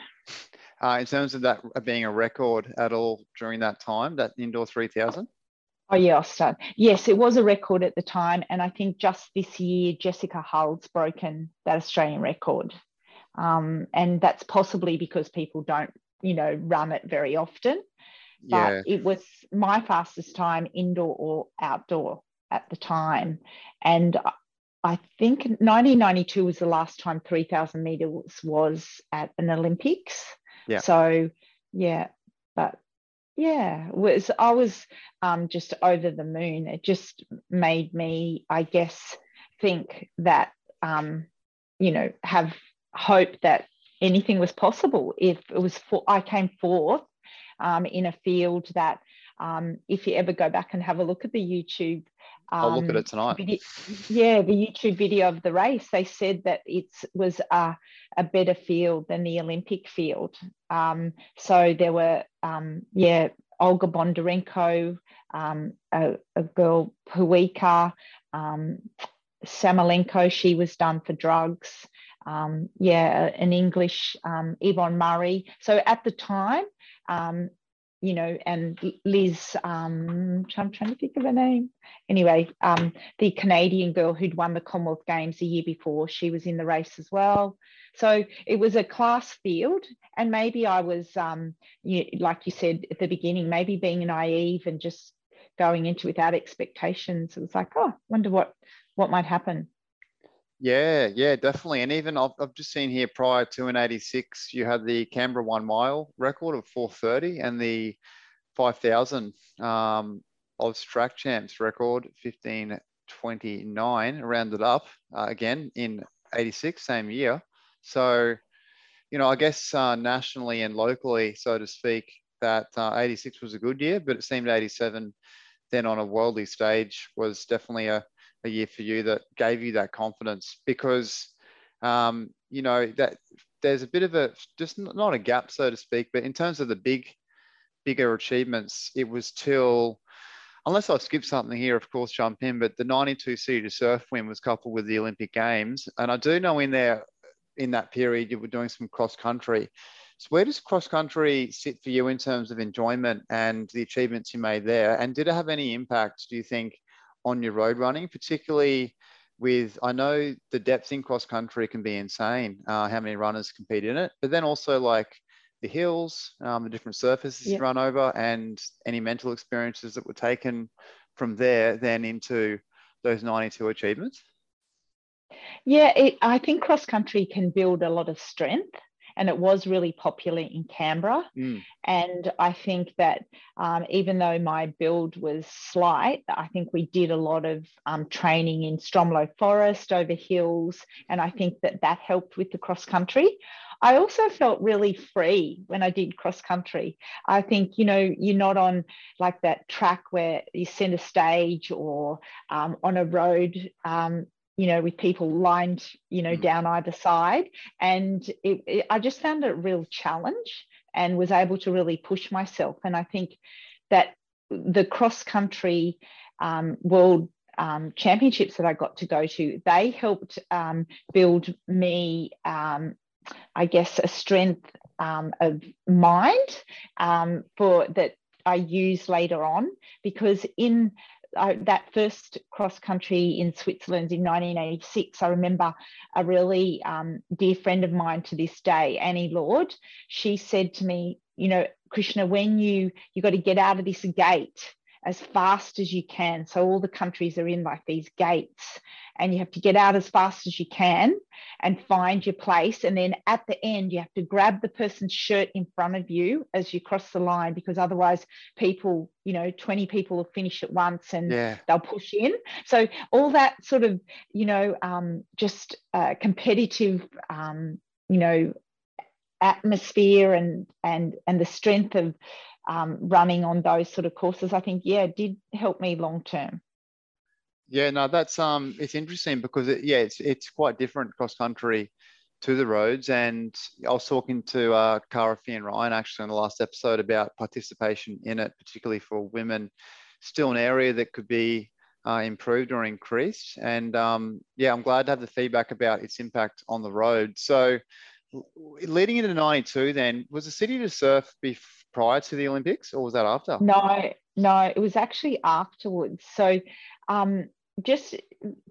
In terms of that being a record at all during that time, that indoor 3,000? Oh, yeah, I'll start. Yes, it was a record at the time. And I think just this year, Jessica Hull's broken that Australian record. And that's possibly because people don't, run it very often. But yeah, it was my fastest time, indoor or outdoor at the time. And I think 1992 was the last time 3,000 metres was at an Olympics. Yeah. So, yeah, but... yeah, I was just over the moon. It just made me, I guess, think that, have hope that anything was possible. If it was, I came forth in a field that if you ever go back and have a look at the YouTube. I'll look at it tonight. The YouTube video of the race, they said that it was a better field than the Olympic field. So there were, Olga Bondarenko, a girl, Puika, Samolenko, she was done for drugs. An English, Yvonne Murray. So at the time, and Liz, I'm trying to think of her name. Anyway, the Canadian girl who'd won the Commonwealth Games the year before, she was in the race as well. So it was a class field. And maybe I was, like you said at the beginning, maybe being naive and just going into without expectations. It was like, oh, I wonder what might happen. Yeah, definitely. And even I've just seen here prior to in 86, you had the Canberra 1 mile record of 4:30 and the 5,000 Oz Track Champs record 15:29 rounded up again in 86, same year. So, I guess nationally and locally, so to speak, that 86 was a good year, but it seemed 87 then on a worldly stage was definitely a year for you that gave you that confidence because, that there's a bit of a, just not a gap, so to speak, but in terms of the bigger achievements, it was till, unless I skip something here, of course, jump in, but the 92 City 2 Surf win was coupled with the Olympic Games. And I do know in that period, you were doing some cross country. So where does cross country sit for you in terms of enjoyment and the achievements you made there? And did it have any impact, do you think, on your road running, particularly with, I know the depth in cross country can be insane, how many runners compete in it, but then also like the hills, the different surfaces you run over and any mental experiences that were taken from there then into those 92 achievements? Yeah, I think cross country can build a lot of strength. And it was really popular in Canberra. Mm. And I think that even though my build was slight, I think we did a lot of training in Stromlo Forest over hills. And I think that helped with the cross country. I also felt really free when I did cross country. I think, you're not on like that track where you send a stage or on a road, with people lined, down either side. And I just found it a real challenge and was able to really push myself. And I think that the cross-country world championships that I got to go to, they helped build me, I guess, a strength of mind for that I use later on, because in that first cross country in Switzerland in 1986, I remember a really dear friend of mine to this day, Annie Lord, she said to me, you know, Krishna, when you got to get out of this gate as fast as you can. So all the countries are in like these gates, and you have to get out as fast as you can and find your place. And then at the end, you have to grab the person's shirt in front of you as you cross the line, because otherwise people, you know, 20 people will finish at once and they'll push in. So all that sort of, you know, just competitive, you know, atmosphere and the strength of running on those sort of courses, I think, did help me long term. Yeah, no, that's it's interesting because it's quite different cross country to the roads. And I was talking to Kara, Fee, and Ryan actually on the last episode about participation in it, particularly for women. Still an area that could be improved or increased. And I'm glad to have the feedback about its impact on the road. So leading into 92, then, was the City to Surf prior to the Olympics, or was that after? No, it was actually afterwards. So just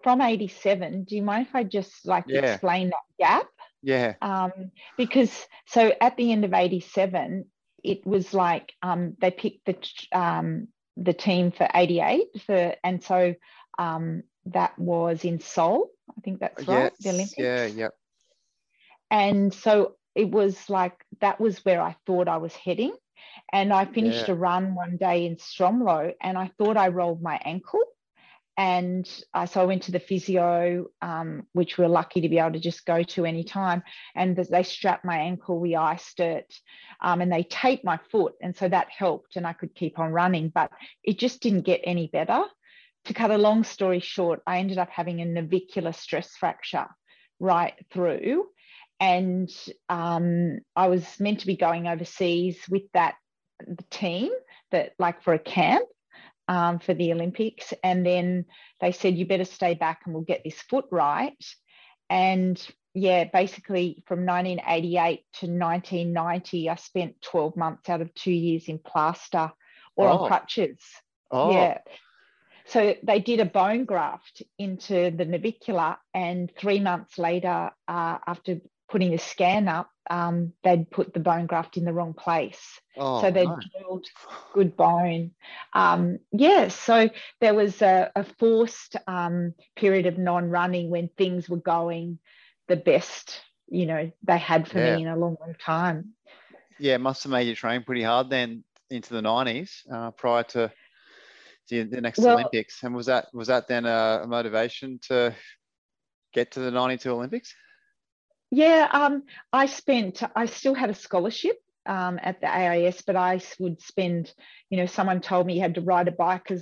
from 87, do you mind if I just explain that gap? Yeah. Because so at the end of 87, it was like they picked the team for 88 and so that was in Seoul. I think that's right. Yes. The Olympics. Yeah. Yep. And so it was like that was where I thought I was heading. And I finished a run one day in Stromlo, and I thought I rolled my ankle. And so I went to the physio, which we're lucky to be able to just go to any time. And they strapped my ankle, we iced it, and they taped my foot. And so that helped, and I could keep on running. But it just didn't get any better. To cut a long story short, I ended up having a navicular stress fracture right through. And I was meant to be going overseas with the team for a camp for the Olympics. And then they said, you better stay back and we'll get this foot right. And basically from 1988 to 1990, I spent 12 months out of 2 years in plaster or on crutches. Oh. Yeah. So they did a bone graft into the navicular, and 3 months later, after putting the scan up, they'd put the bone graft in the wrong place. Oh, so they'd drilled good bone. So there was a forced period of non-running when things were going the best, you know, they had for me in a long, long time. Yeah, must have made you train pretty hard then into the 90s prior to the next Olympics. And was that then a motivation to get to the 92 Olympics? Yeah, I still had a scholarship at the AIS, but I would spend, you know, someone told me you had to ride a bike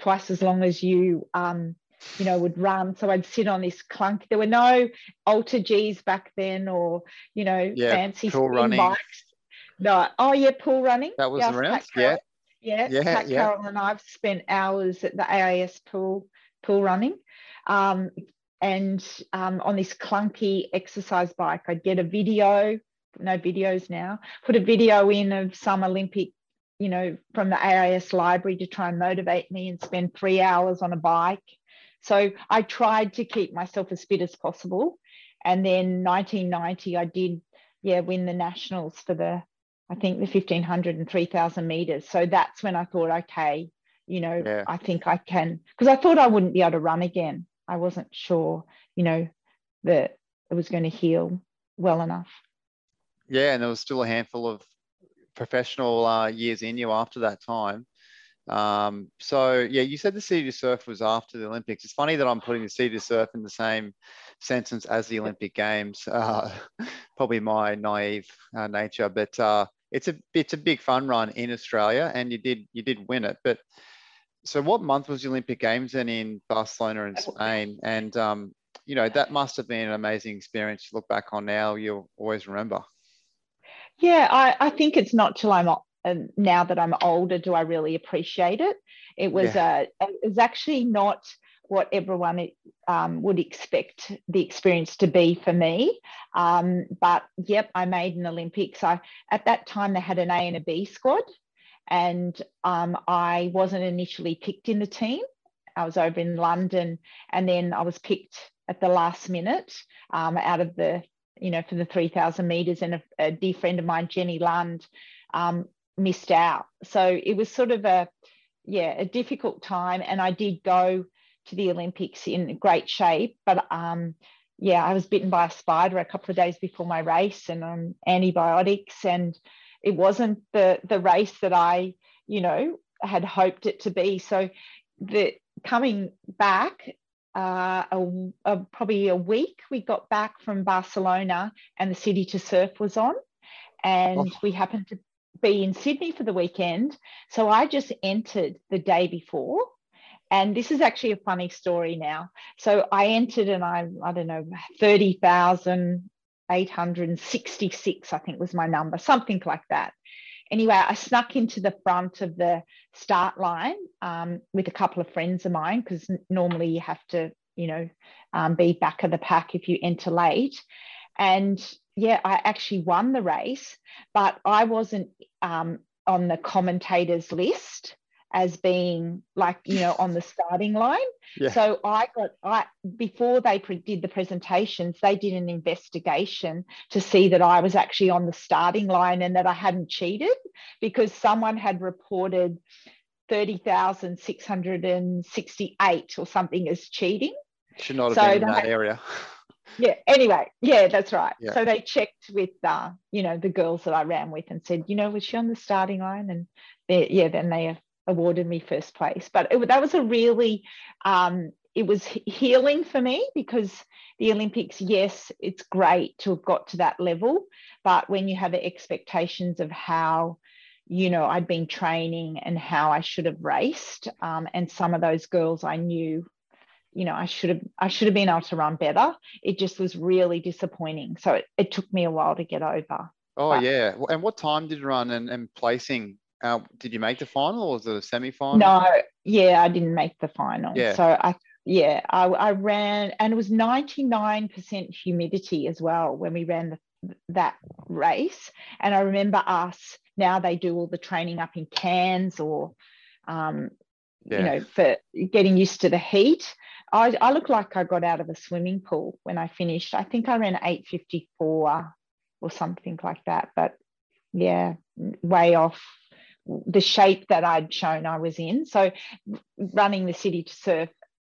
twice as long as you, you know, would run. So I'd sit on this clunk. There were no Alter G's back then or, you know, fancy pool running bikes. No. Oh, yeah, pool running. That was around, Pat Carroll. Yeah. Pat Carroll and I've spent hours at the AIS pool running. And on this clunky exercise bike, I'd get a video, no videos now, put a video in of some Olympic, you know, from the AIS library to try and motivate me, and spend 3 hours on a bike. So I tried to keep myself as fit as possible. And then 1990, I did, win the nationals for the 1,500 and 3,000 metres. So that's when I thought, okay, you know, I think I can, because I thought I wouldn't be able to run again. I wasn't sure, you know, that it was going to heal well enough. Yeah, and there was still a handful of professional years in you after that time. You said the City to Surf was after the Olympics. It's funny that I'm putting the City to Surf in the same sentence as the Olympic Games. Probably my naive nature, but it's a big fun run in Australia, and you did win it, but. So what month was the Olympic Games then in Barcelona in Spain? And, you know, that must have been an amazing experience to look back on now. You'll always remember. Yeah, I think it's not till I'm now that I'm older, do I really appreciate it? It was it's actually not what everyone would expect the experience to be for me. But yep, I made an Olympics. At that time, they had an A and a B squad, and I wasn't initially picked in the team. I was over in London, and then I was picked at the last minute out of the, for the 3,000 metres, and a dear friend of mine, Jenny Lund, missed out. So it was sort of a difficult time, and I did go to the Olympics in great shape, but I was bitten by a spider a couple of days before my race and on antibiotics, and it wasn't the race that I had hoped it to be. So the coming back, probably a week, we got back from Barcelona and the City 2 Surf was on, and we happened to be in Sydney for the weekend, so I just entered the day before. And this is actually a funny story now. So I entered, and I don't know, 30,866, I think was my number, something like that. Anyway, I snuck into the front of the start line with a couple of friends of mine, because normally you have to, be back of the pack if you enter late. And I actually won the race, but I wasn't on the commentators list as being like, on the starting line. Yeah. So before they did the presentations, they did an investigation to see that I was actually on the starting line and that I hadn't cheated, because someone had reported 30,668 or something as cheating. Should not have been in that area. That's right. Yeah. So they checked with, the girls that I ran with and said, was she on the starting line? And then they awarded me first place. But that was a really, it was healing for me, because the Olympics, yes, it's great to have got to that level, but when you have expectations of how, I'd been training and how I should have raced, and some of those girls I knew, I should have been able to run better. It just was really disappointing. So it took me a while to get over. Oh, but, yeah. And what time did you run and placing? Did you make the final, or was it a semi-final? No, I didn't make the final. Yeah. So I ran, and it was 99% humidity as well when we ran that race. And I remember us, now they do all the training up in Cairns or, for getting used to the heat. I looked like I got out of a swimming pool when I finished. I think I ran 8:54 or something like that, but way off the shape that I'd shown I was in. So running the City 2 Surf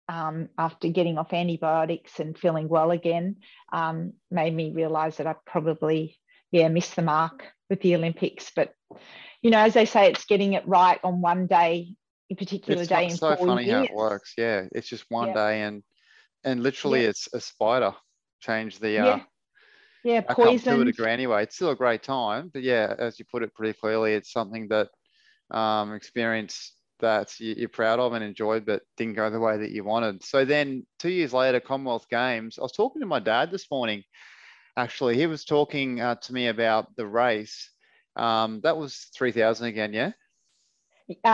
after getting off antibiotics and feeling well again made me realise that I probably, missed the mark with the Olympics. But, as they say, it's getting it right on one day, a particular day in 4 years. It's so funny how it works, yeah. It's just one day and literally it's a spider changed the poison. To a degree anyway. It's still a great time, but, as you put it pretty clearly, it's something that experience that you're proud of and enjoyed, but didn't go the way that you wanted. So then 2 years later, Commonwealth Games, I was talking to my dad this morning, actually. He was talking to me about the race. That was 3,000 again, yeah?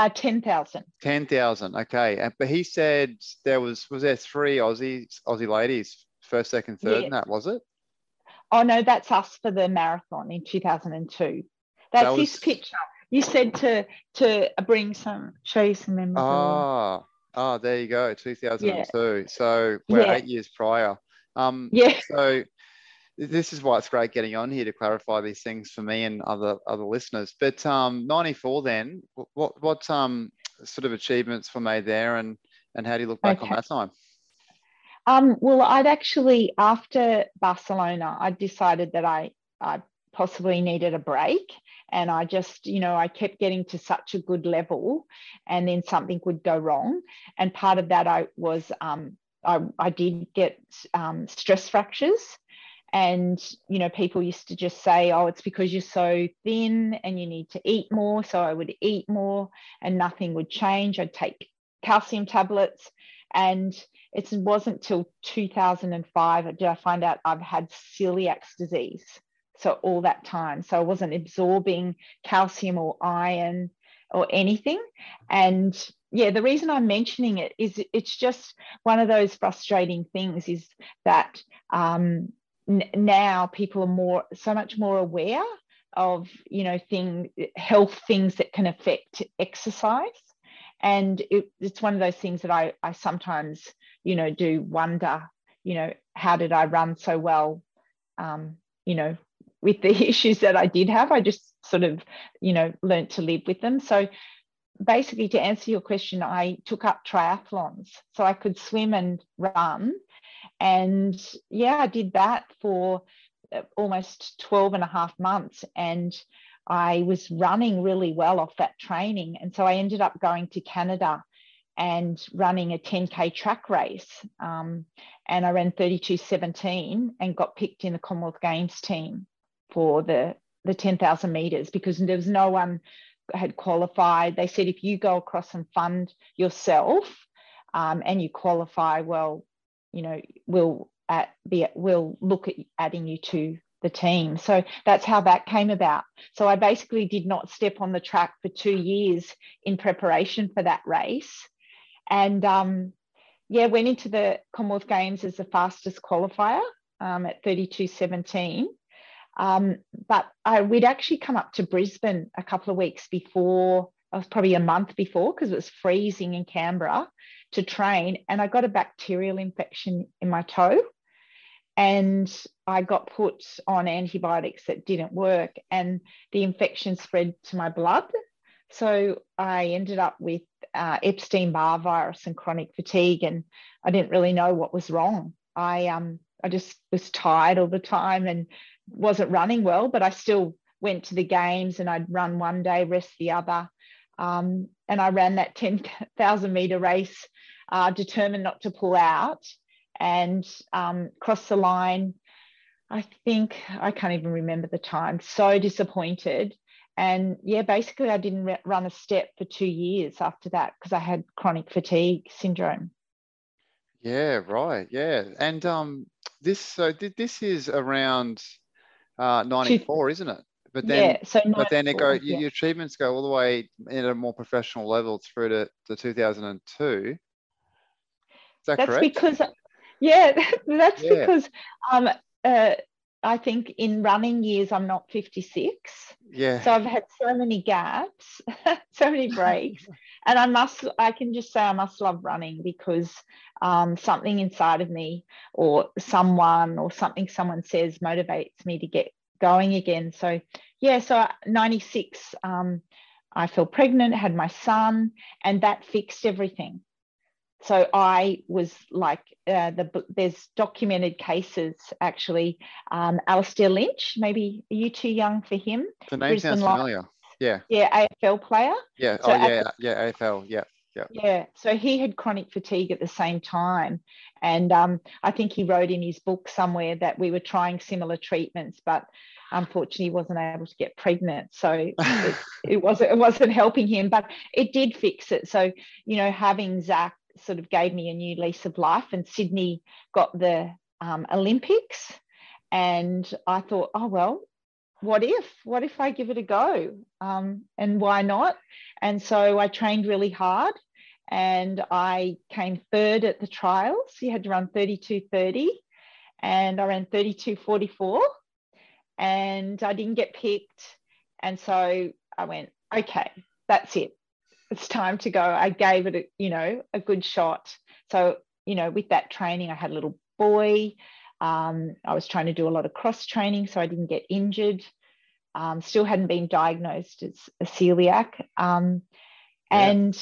10,000. 10,000, okay. But he said was there three Aussie ladies, first, second, third, and that, was it? Oh, no, that's us for the marathon in 2002. That was this picture. You said to bring some, show you some memories. Oh, there you go, 2002. Yeah. So we're 8 years prior. So this is why it's great getting on here to clarify these things for me and other listeners. But 94 then, what sort of achievements were made there, and how do you look back on that time? Well, I'd actually, after Barcelona, I decided that I possibly needed a break, and I just, I kept getting to such a good level, and then something would go wrong. And part of that I did get stress fractures, and, people used to just say, oh, it's because you're so thin and you need to eat more. So I would eat more and nothing would change. I'd take calcium tablets, and it wasn't till 2005 did I find out I've had celiac disease. so all that time. So I wasn't absorbing calcium or iron or anything. And yeah, the reason I'm mentioning it is it's just one of those frustrating things is that now people are so much more aware of, you know, health things that can affect exercise. And it's one of those things that I sometimes, you know, do wonder, you know, how did I run so well, you know, with the issues that I did have. I just sort of, you know, learnt to live with them. So basically, to answer your question, I took up triathlons so I could swim and run. And yeah, I did that for almost 12 and a half months. And I was running really well off that training. And so I ended up going to Canada and running a 10K track race. And I ran 32:17 and got picked in the Commonwealth Games team for the 10,000 metres because there was no one had qualified. They said, if you go across and fund yourself and you qualify, well, you know, we'll look at adding you to the team. So that's how that came about. So I basically did not step on the track for 2 years in preparation for that race. And yeah, went into the Commonwealth Games as the fastest qualifier at 32:17. But we'd actually come up to Brisbane a couple of weeks before, I was probably a month before, because it was freezing in Canberra, to train. And I got a bacterial infection in my toe. And I got put on antibiotics that didn't work, and the infection spread to my blood. So I ended up with Epstein-Barr virus and chronic fatigue, and I didn't really know what was wrong. I just was tired all the time and wasn't running well, but I still went to the games, and I'd run one day, rest the other. And I ran that 10,000 metre race, determined not to pull out, and crossed the line. I think, I can't even remember the time, so disappointed. And yeah, basically I didn't run a step for 2 years after that because I had chronic fatigue syndrome. Yeah, right. Yeah. And this is around 94, isn't it? But then, yeah, so your achievements go all the way at a more professional level through to the 2002. Is that correct? Because I think in running years, I'm not 56. Yeah. So I've had so many gaps, so many breaks. And I can just say I must love running because something inside of me or someone or something someone says motivates me to get going again. So, yeah, so 96, I fell pregnant, had my son, and that fixed everything. So I was like, there's documented cases, actually. Alistair Lynch, maybe are you too young for him? The name sounds familiar. Yeah. Yeah, AFL player. Yeah, so AFL, yeah. Yeah. Yeah, so he had chronic fatigue at the same time. And I think he wrote in his book somewhere that we were trying similar treatments, but unfortunately wasn't able to get pregnant. So it wasn't helping him, but it did fix it. So, you know, having Zach sort of gave me a new lease of life, and Sydney got the Olympics, and I thought, oh, well, what if I give it a go, and why not? And so I trained really hard, and I came third at the trials. You had to run 32:30, and I ran 32:44, and I didn't get picked. And so I went, okay, that's it. It's time to go. I gave it, a good shot. So, you know, with that training, I had a little boy. I was trying to do a lot of cross training so I didn't get injured. Still hadn't been diagnosed as a celiac. And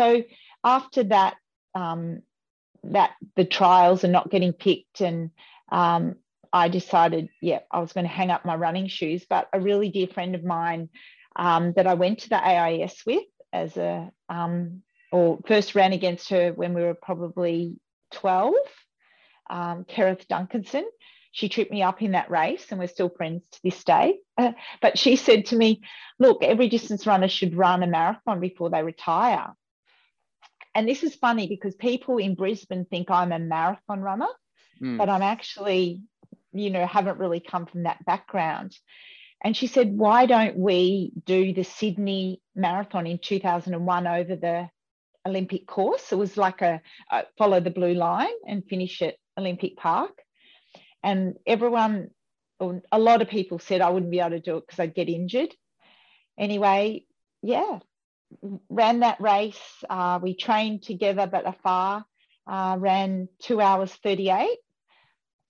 so after that, the trials and not getting picked, and I decided, I was going to hang up my running shoes. But a really dear friend of mine, that I went to the AIS with as first ran against her when we were probably 12, Kerith Duncanson. She tripped me up in that race, and we're still friends to this day. But she said to me, look, every distance runner should run a marathon before they retire. And this is funny because people in Brisbane think I'm a marathon runner, but I'm actually you know, haven't really come from that background. And she said, why don't we do the Sydney Marathon in 2001 over the Olympic course? It was like a follow the blue line and finish at Olympic Park. And everyone, or a lot of people said I wouldn't be able to do it because I'd get injured. Anyway, yeah, ran that race. We trained together but afar, ran 2:38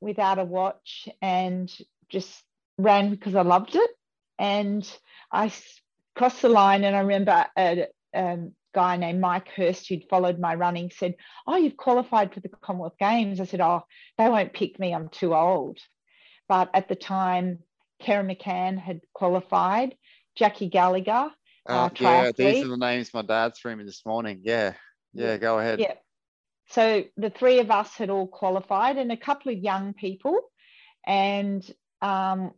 without a watch and just ran because I loved it. And I crossed the line, and I remember a guy named Mike Hurst who'd followed my running said, oh, you've qualified for the Commonwealth Games. I said, oh, they won't pick me, I'm too old. But at the time, Kara McCann had qualified, Jackie Gallagher. Yeah, these are the names my dad threw me this morning. Yeah, go ahead. Yeah. So the three of us had all qualified, and a couple of young people, and the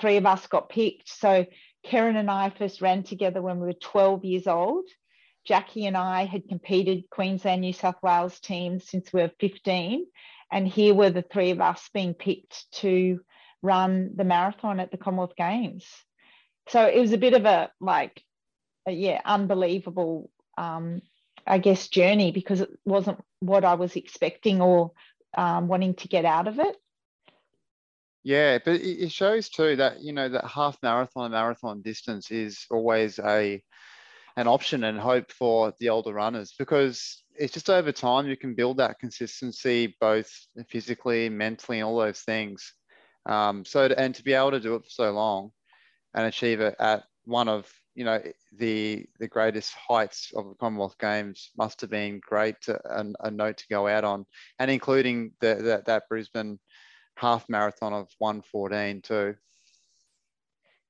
three of us got picked. So Karen and I first ran together when we were 12 years old. Jackie and I had competed Queensland, New South Wales teams since we were 15. And here were the three of us being picked to run the marathon at the Commonwealth Games. So it was a bit of a unbelievable, I guess, journey, because it wasn't what I was expecting or wanting to get out of it. Yeah, but it shows too that, you know, that half marathon and marathon distance is always an option and hope for the older runners, because it's just over time you can build that consistency, both physically, mentally, and all those things. And to be able to do it for so long and achieve it at one of, you know, the greatest heights of the Commonwealth Games must have been great, a note to go out on, and including that Brisbane half marathon of 1:14 too.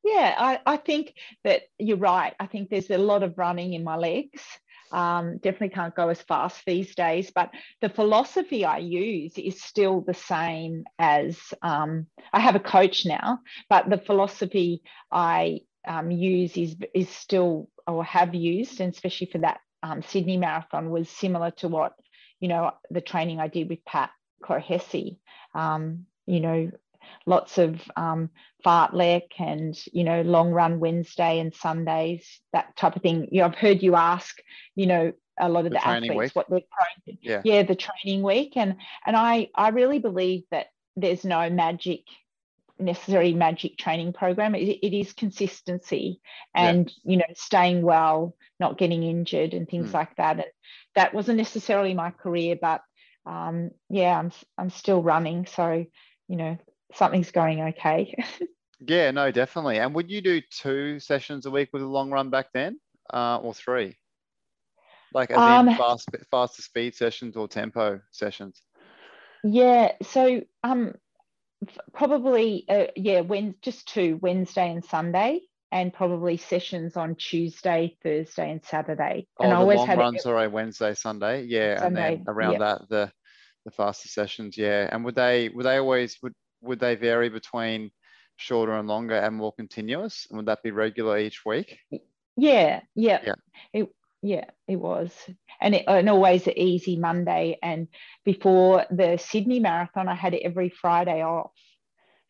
Yeah, I think that you're right. I think there's a lot of running in my legs. Definitely can't go as fast these days, but the philosophy I use is still the same as I have a coach now, but the philosophy I use is still, or have used, and especially for that Sydney Marathon, was similar to what, you know, the training I did with Pat Carroll, you know, lots of fartlek and, you know, long run Wednesday and Sundays, that type of thing. You know, I've heard you ask, you know, a lot of the athletes what they're prone to. Yeah, the training week. And I really believe that there's no necessary training program. It is consistency and, you know, staying well, not getting injured and things like that. And that wasn't necessarily my career, but I'm still running. So, you know, something's going okay. Yeah, no, definitely. And would you do 2 sessions a week with a long run back then, or 3? Like as in faster speed sessions or tempo sessions? Yeah, so probably just 2, Wednesday and Sunday, and probably sessions on Tuesday, Thursday, and Saturday. And I always had long runs, Wednesday, Sunday, and then around that the faster sessions, And would they vary between shorter and longer and more continuous? And would that be regular each week? Yeah. It was. And always an easy Monday. And before the Sydney Marathon, I had every Friday off.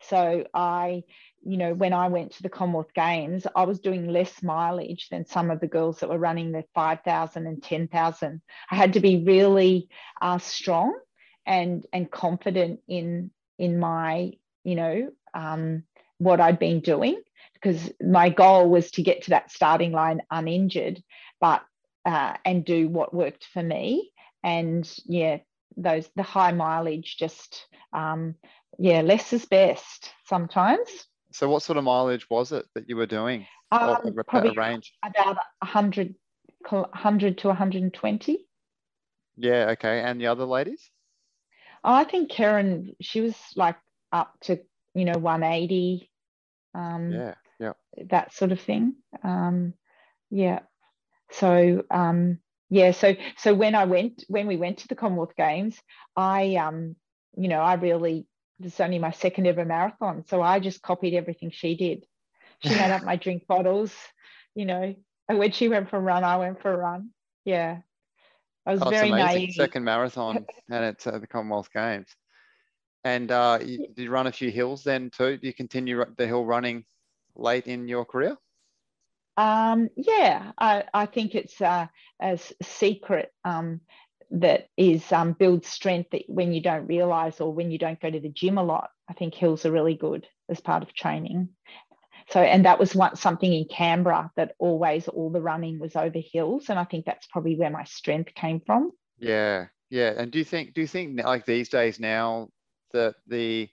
So when I went to the Commonwealth Games, I was doing less mileage than some of the girls that were running the 5,000 and 10,000. I had to be really strong and confident in my, what I'd been doing, because my goal was to get to that starting line uninjured, but and do what worked for me. And the high mileage, just less is best sometimes. So what sort of mileage was it that you were doing? Probably range? About 100 to 120. Yeah, okay. And the other ladies? I think Karen, she was like up to, 180, that sort of thing. So when we went to the Commonwealth Games, I really, this is only my second ever marathon, so I just copied everything she did. She made up my drink bottles, when she went for a run, I went for a run. Yeah. I was very naive. Second marathon and it's the Commonwealth Games. And you, did you run a few hills then too? Do you continue the hill running late in your career? Yeah, I think it's a secret that is builds strength that when you don't realise or when you don't go to the gym a lot. I think hills are really good as part of training. So, and that was something in Canberra that always all the running was over hills, and I think that's probably where my strength came from. Yeah, yeah. And do you think like these days now that the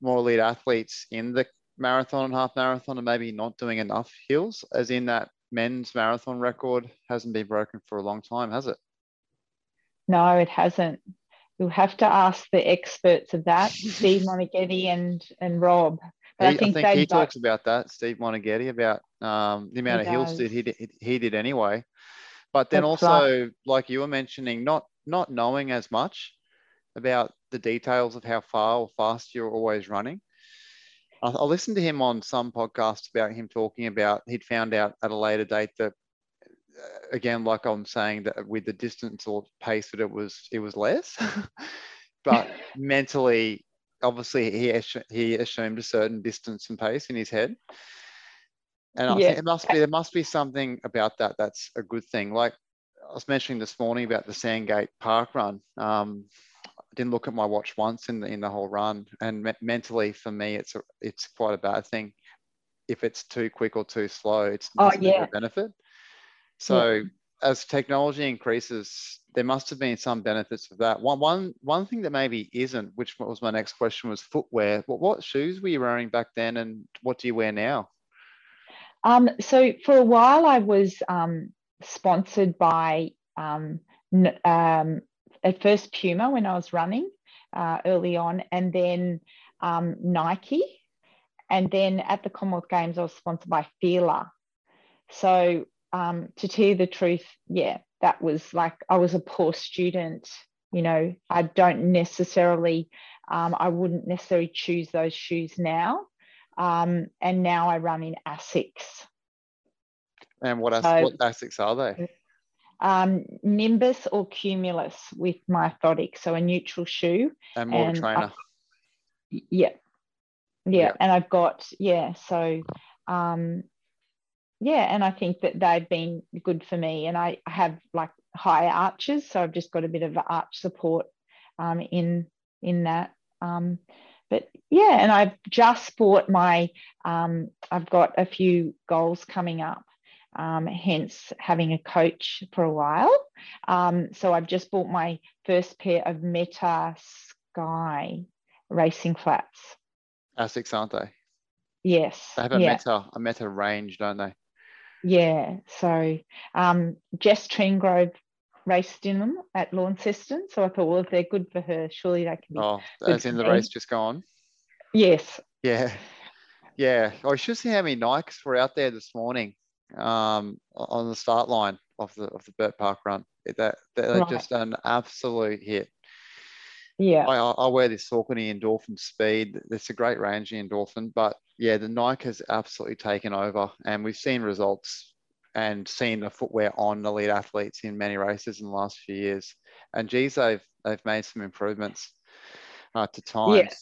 more elite athletes in the marathon and half marathon and maybe not doing enough hills, as in that men's marathon record hasn't been broken for a long time, has it? No, it hasn't. You'll have to ask the experts of that, Steve Monaghetti and Rob. But I think he talks about that, Steve Monaghetti, about the amount of hills that he did anyway. But then that's also, like you were mentioning, not knowing as much about the details of how far or fast you're always running. I listened to him on some podcast about him talking about he'd found out at a later date that, again, like I'm saying, that with the distance or pace that it was less, but mentally, obviously he assumed a certain distance and pace in his head. And I think there must be something about that that's a good thing. Like I was mentioning this morning about the Sandgate Park Run. I didn't look at my watch once in the whole run, and mentally for me it's quite a bad thing if it's too quick or too slow. It's not a benefit. So as technology increases, there must have been some benefits of that. One thing that maybe isn't, which was my next question, was footwear. What shoes were you wearing back then, and what do you wear now? So for a while, I was sponsored by. At first Puma when I was running early on, and then Nike, and then at the Commonwealth Games I was sponsored by Fila. So to tell you the truth, that was like I was a poor student. You know, I don't necessarily, I wouldn't necessarily choose those shoes now. And now I run in ASICs. And what ASICs are they? Nimbus or Cumulus with my orthotic, so a neutral shoe. And more trainer. Yeah. And I've got, so, and I think that they've been good for me. And I have like high arches, so I've just got a bit of arch support in that. And I've just bought my, I've got a few goals coming up. Hence having a coach for a while. So I've just bought my first pair of Meta Sky racing flats. ASICs, aren't they? Yes. They have a Meta range, don't they? Yeah. So Jess Trengrove raced in them at Launceston. So I thought, well, if they're good for her, surely they can be. Oh, as in the race just gone? Yes. Yeah. I should see how many Nikes were out there this morning. On the start line of the Burt Park Run, they're just an absolute hit. Yeah, I wear this Saucony Endorphin Speed. It's a great range in Endorphin, but the Nike has absolutely taken over, and we've seen results and seen the footwear on elite athletes in many races in the last few years. And geez, they've made some improvements to times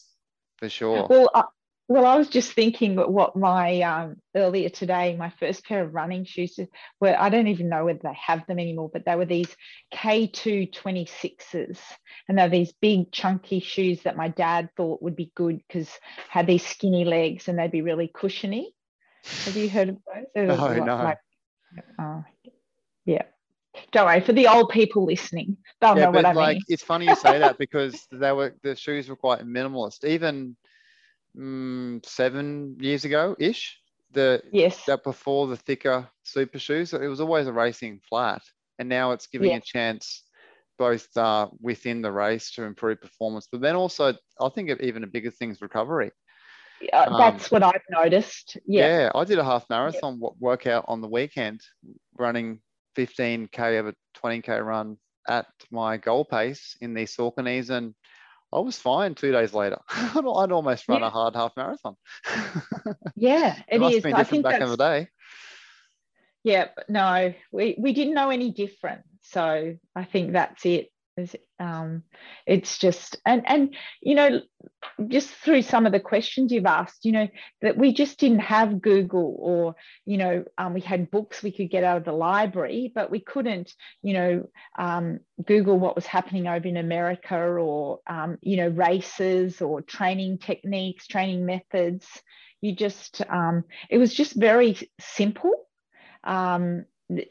for sure. Well. Well, I was just thinking what my earlier today, my first pair of running shoes were. I don't even know whether they have them anymore, but they were these K2 26s, and they're these big chunky shoes that my dad thought would be good because had these skinny legs and they'd be really cushiony. Have you heard of those? No. Don't worry, for the old people listening, they'll know what I mean. It's funny you say that because the shoes were quite minimalist, even. 7 years ago ish, that before the thicker super shoes, it was always a racing flat, and now it's giving a chance both within the race to improve performance, but then also I think even a bigger thing is recovery. That's what I've noticed. I did a half marathon workout on the weekend, running 15k over 20k run at my goal pace in these Sauconys, and I was fine 2 days later. I'd almost run a hard half marathon. It must is. Been different I think back in the day. Yeah, but no, we didn't know any different. So I think that's it. It's just, and you know, just through some of the questions you've asked, you know, that we just didn't have Google, or, you know, we had books we could get out of the library, but we couldn't, you know, Google what was happening over in America, or, you know, races or training techniques, training methods. You just, it was just very simple.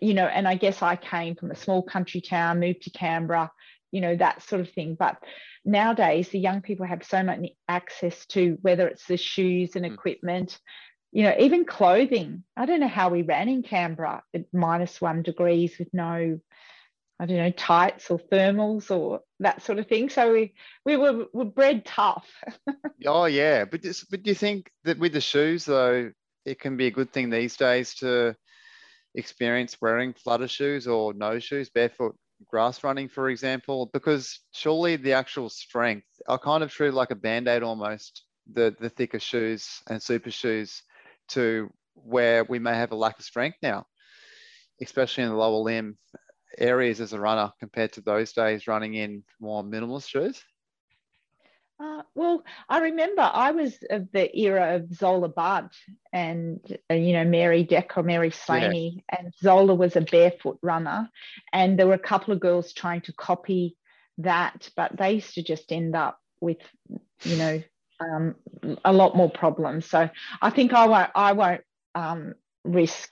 You know, and I guess I came from a small country town, moved to Canberra, you know, that sort of thing. But nowadays, the young people have so much access to, whether it's the shoes and equipment, you know, even clothing. I don't know how we ran in Canberra at -1 degrees with no, I don't know, tights or thermals or that sort of thing. So we were bred tough. Oh, yeah. But do you think that with the shoes, though, it can be a good thing these days to experience wearing flutter shoes or no shoes, barefoot grass running, for example? Because surely the actual strength, I kind of treat it like a Band-Aid almost, the thicker shoes and super shoes, to where we may have a lack of strength now, especially in the lower limb areas as a runner, compared to those days running in more minimalist shoes. Well, I remember I was of the era of Zola Bud and, you know, Mary Decker, Mary Slaney, yeah. And Zola was a barefoot runner. And there were a couple of girls trying to copy that, but they used to just end up with, you know, a lot more problems. So I think I won't risk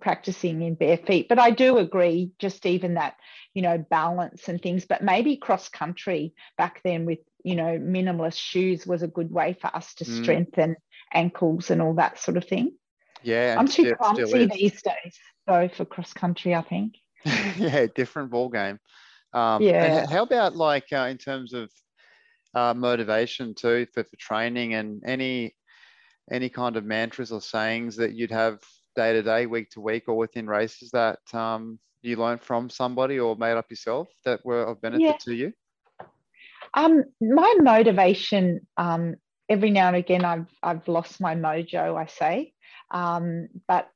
practicing in bare feet. But I do agree, just even that, you know, balance and things, but maybe cross country back then with, you know, minimalist shoes was a good way for us to strengthen ankles and all that sort of thing. Yeah. I'm too clumsy these days, though, for cross country, I think. Yeah, different ball game. Yeah. And how about, like, in terms of motivation too for training, and any kind of mantras or sayings that you'd have day to day, week to week, or within races that you learned from somebody or made up yourself that were of benefit to you? My motivation, every now and again, I've lost my mojo, I say, but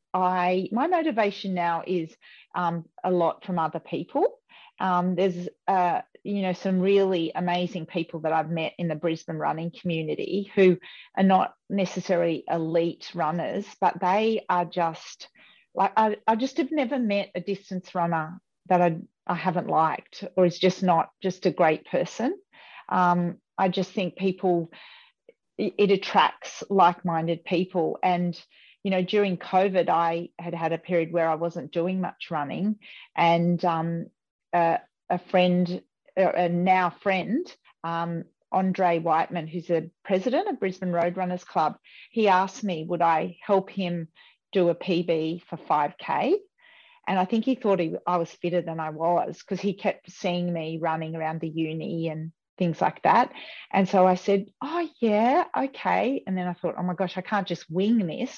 my motivation now is a lot from other people. There's, you know, some really amazing people that I've met in the Brisbane running community who are not necessarily elite runners, but they are just, like, I just have never met a distance runner that I haven't liked, or is just not just a great person. I just think people, it attracts like-minded people. And, you know, during COVID, I had a period where I wasn't doing much running, and a friend, a now friend, Andre Whiteman, who's the president of Brisbane Roadrunners Club, he asked me, would I help him do a PB for 5K? And I think he thought I was fitter than I was, because he kept seeing me running around the uni and things like that. And so I said, oh yeah, okay. And then I thought, oh my gosh, I can't just wing this.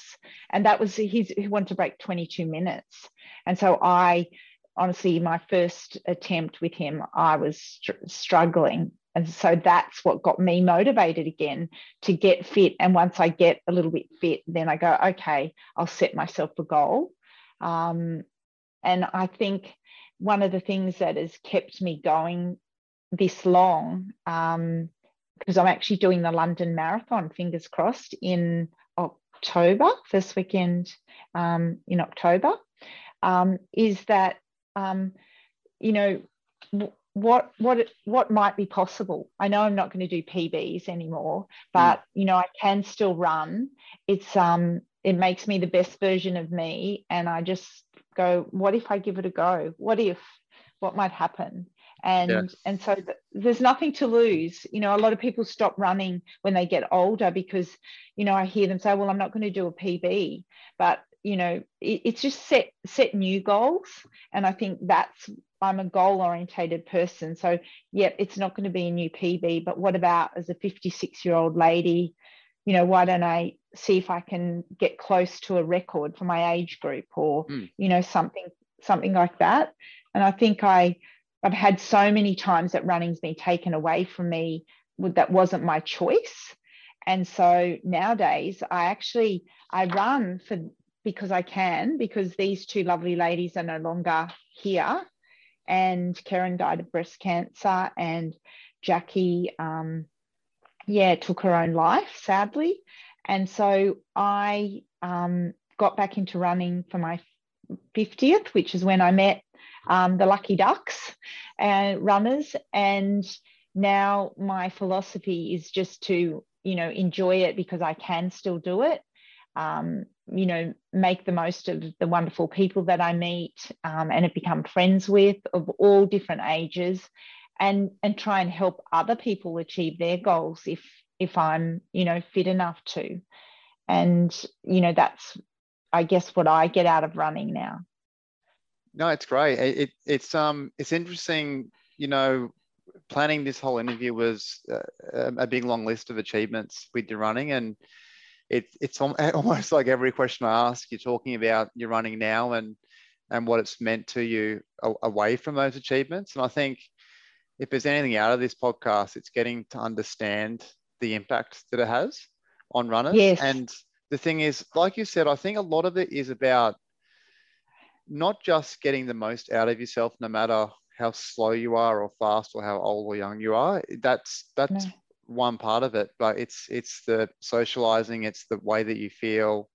And that was he wanted to break 22 minutes. And so I, honestly, my first attempt with him, I was struggling. And so that's what got me motivated again to get fit. And once I get a little bit fit, then I go, okay, I'll set myself a goal. And I think one of the things that has kept me going this long, because I'm actually doing the London Marathon, fingers crossed, in October, first weekend in October, is that, you know, what might be possible. I know I'm not going to do PBs anymore, but, you know, I can still run. It's it makes me the best version of me, and I just go, what if I give it a go? What might happen? And so there's nothing to lose. You know, a lot of people stop running when they get older because, you know, I hear them say, well, I'm not going to do a PB, but, you know, it's just set new goals. And I think I'm a goal oriented person. So yeah, it's not going to be a new PB, but what about as a 56-year-old lady, you know, why don't I see if I can get close to a record for my age group, or, you know, something like that. And I think I've had so many times that running's been taken away from me, that wasn't my choice. And so nowadays I run because I can, because these two lovely ladies are no longer here, and Karen died of breast cancer, and Jackie, took her own life, sadly. And so I got back into running for my 50th, which is when I met the Lucky Ducks runners. And now my philosophy is just to, enjoy it because I can still do it. Make the most of the wonderful people that I meet and have become friends with, of all different ages, and try and help other people achieve their goals if I'm, fit enough to. And, that's, I guess, what I get out of running now. No, it's great. It's interesting, planning this whole interview was a big long list of achievements with your running, and it's almost like every question I ask, you're talking about your running now and what it's meant to you away from those achievements. And I think if there's anything out of this podcast, it's getting to understand the impact that it has on runners. Yes. And the thing is, like you said, I think a lot of it is about not just getting the most out of yourself, no matter how slow you are or fast or how old or young you are. That's no. One part of it, but it's the socializing, it's the way that you feel,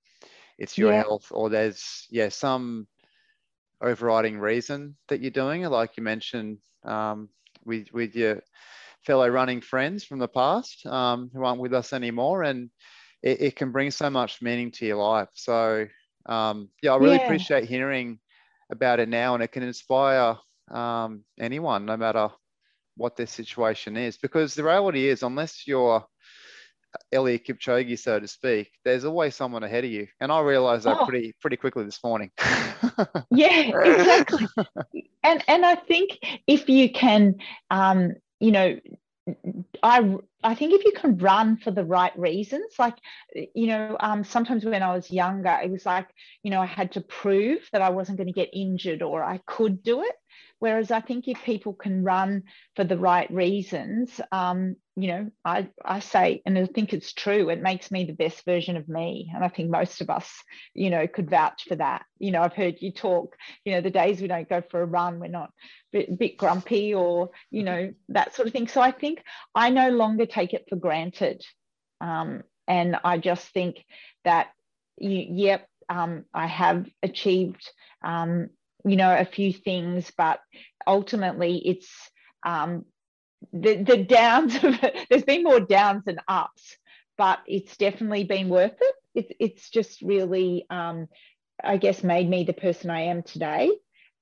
it's your health, or there's some overriding reason that you're doing it, like you mentioned with your fellow running friends from the past who aren't with us anymore, and it can bring so much meaning to your life. So I really appreciate hearing about it now, and it can inspire anyone, no matter what their situation is, because the reality is, unless you're Eliud Kipchoge, so to speak, there's always someone ahead of you. And I realized that pretty quickly this morning. Yeah, exactly. And I think if you can, I think if you can run for the right reasons, like, sometimes when I was younger, it was like, I had to prove that I wasn't going to get injured or I could do it. Whereas I think if people can run for the right reasons, I say, and I think it's true, it makes me the best version of me. And I think most of us, could vouch for that. I've heard you talk, the days we don't go for a run, we're not a bit grumpy or, that sort of thing. So I think I no longer take it for granted. And I just think that, I have achieved a few things, but ultimately it's the downs of it. There's been more downs than ups, but it's definitely been worth it. It's just really, I guess, made me the person I am today.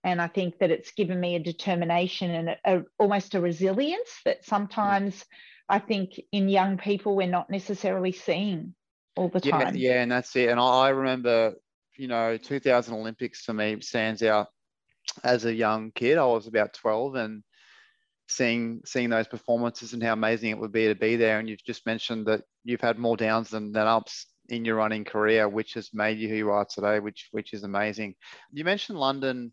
And I think that it's given me a determination and almost a resilience that sometimes I think in young people we're not necessarily seeing all the time. Yeah, and that's it. And I remember, 2000 Olympics for me stands out. As a young kid, I was about 12, and seeing those performances and how amazing it would be to be there. And you've just mentioned that you've had more downs than ups in your running career, which has made you who you are today, which is amazing. You mentioned London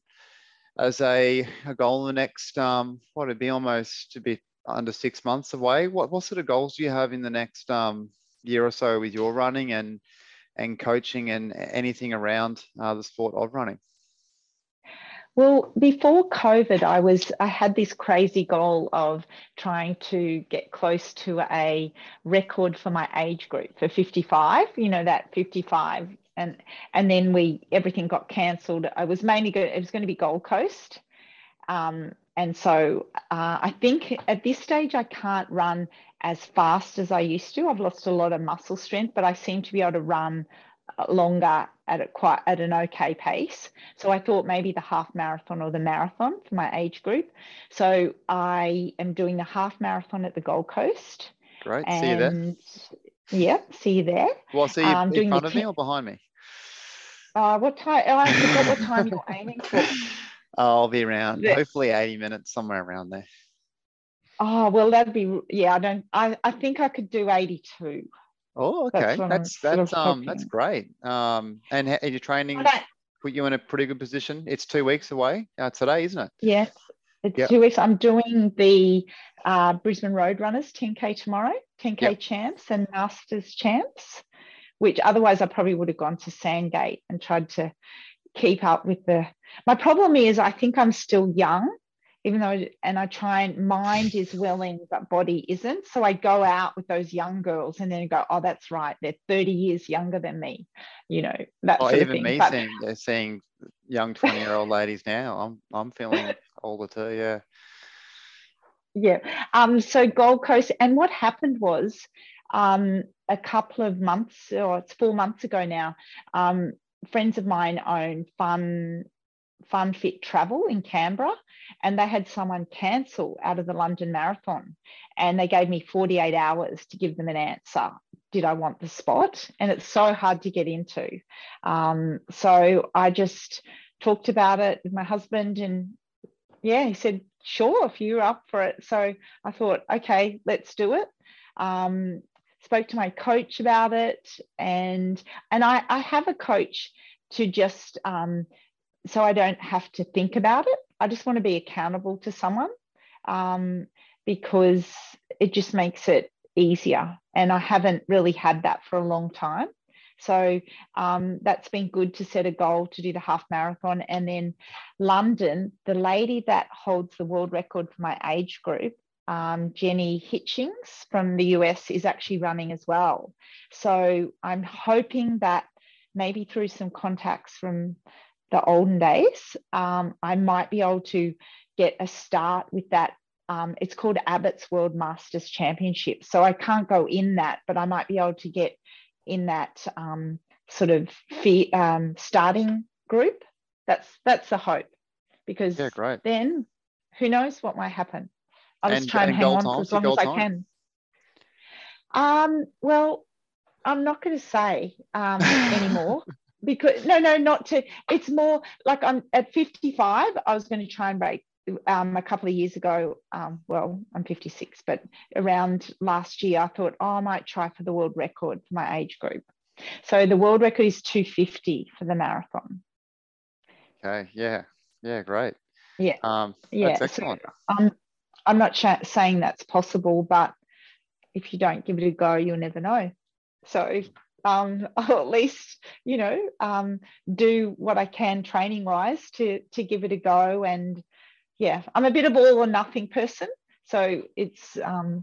as a goal in the next, it'd be almost to be under 6 months away. What sort of goals do you have in the next year or so with your running and coaching and anything around the sport of running? Well, before COVID, I had this crazy goal of trying to get close to a record for my age group for 55, that 55. And then everything got cancelled. It was going to be Gold Coast. And so I think at this stage, I can't run as fast as I used to. I've lost a lot of muscle strength, but I seem to be able to run longer at an okay pace. So I thought maybe the half marathon or the marathon for my age group. So I am doing the half marathon at the Gold Coast. Great. See you there. Yeah, see you there. Well, see you in front of me or behind me? What time? I forgot what time you're aiming for. I'll be around, hopefully 80 minutes, somewhere around there. Oh, well, that'd be, yeah, I think I could do 82. Oh, okay. That's great. And your training put you in a pretty good position. It's 2 weeks away today, isn't it? Yes, it's 2 weeks. I'm doing the Brisbane Roadrunners 10K tomorrow, 10K champs and Masters champs, which otherwise I probably would have gone to Sandgate and tried to keep up with my problem is I think I'm still young even though, and I try and mind is willing, but body isn't. So I go out with those young girls and then go, oh, that's right, they're 30 years younger than me, you know, that sort of thing. Even me seeing young 20-year-old ladies now, I'm feeling older too, yeah. Yeah. So Gold Coast, and what happened was a couple of months, or it's 4 months ago now, friends of mine own Fun Fit Travel in Canberra, and they had someone cancel out of the London Marathon, and they gave me 48 hours to give them an answer. Did I want the spot? And it's so hard to get into. So I just talked about it with my husband, and yeah, he said, sure, if you're up for it. So I thought, okay, let's do it. Spoke to my coach about it, and I have a coach to just so I don't have to think about it. I just want to be accountable to someone because it just makes it easier, and I haven't really had that for a long time. So that's been good to set a goal to do the half marathon. And then London, the lady that holds the world record for my age group, Jenny Hitchings from the US, is actually running as well. So I'm hoping that maybe through some contacts from the olden days, I might be able to get a start with that. It's called Abbott's World Masters Championship. So I can't go in that, but I might be able to get in that sort of starting group. That's the hope, because yeah, great. Then who knows what might happen. I'll just try and hang on for as long as I can. Well, I'm not going to say anymore because no, not to. It's more like I'm at 55. I was going to try and break a couple of years ago. Well, I'm 56, but around last year, I thought, oh, I might try for the world record for my age group. So the world record is 250 for the marathon. Okay. Yeah. Great. Yeah. That's excellent. So, I'm not saying that's possible, but if you don't give it a go, you'll never know. So I'll at least, you know, do what I can training wise to give it a go. And yeah, I'm a bit of all or nothing person. So it's, I